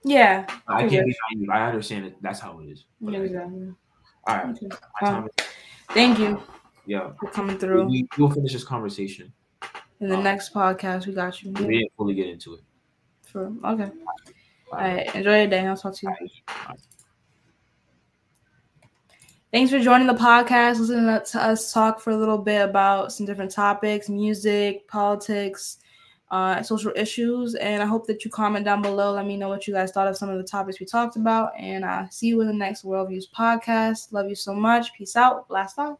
Yeah. I can't be naive. I understand it. That's how it is. Yeah, exactly. All right. Okay. Thank you. Yeah. For coming through. We'll finish this conversation in the next podcast. We got you. We didn't fully get into it. Sure. Okay. All right. Enjoy your day. I'll talk to you. Bye. Thanks for joining the podcast, listening to us talk for a little bit about some different topics, music, politics, social issues. And I hope that you comment down below. Let me know what you guys thought of some of the topics we talked about. And I'll see you in the next Worldviews podcast. Love you so much. Peace out. Blast off.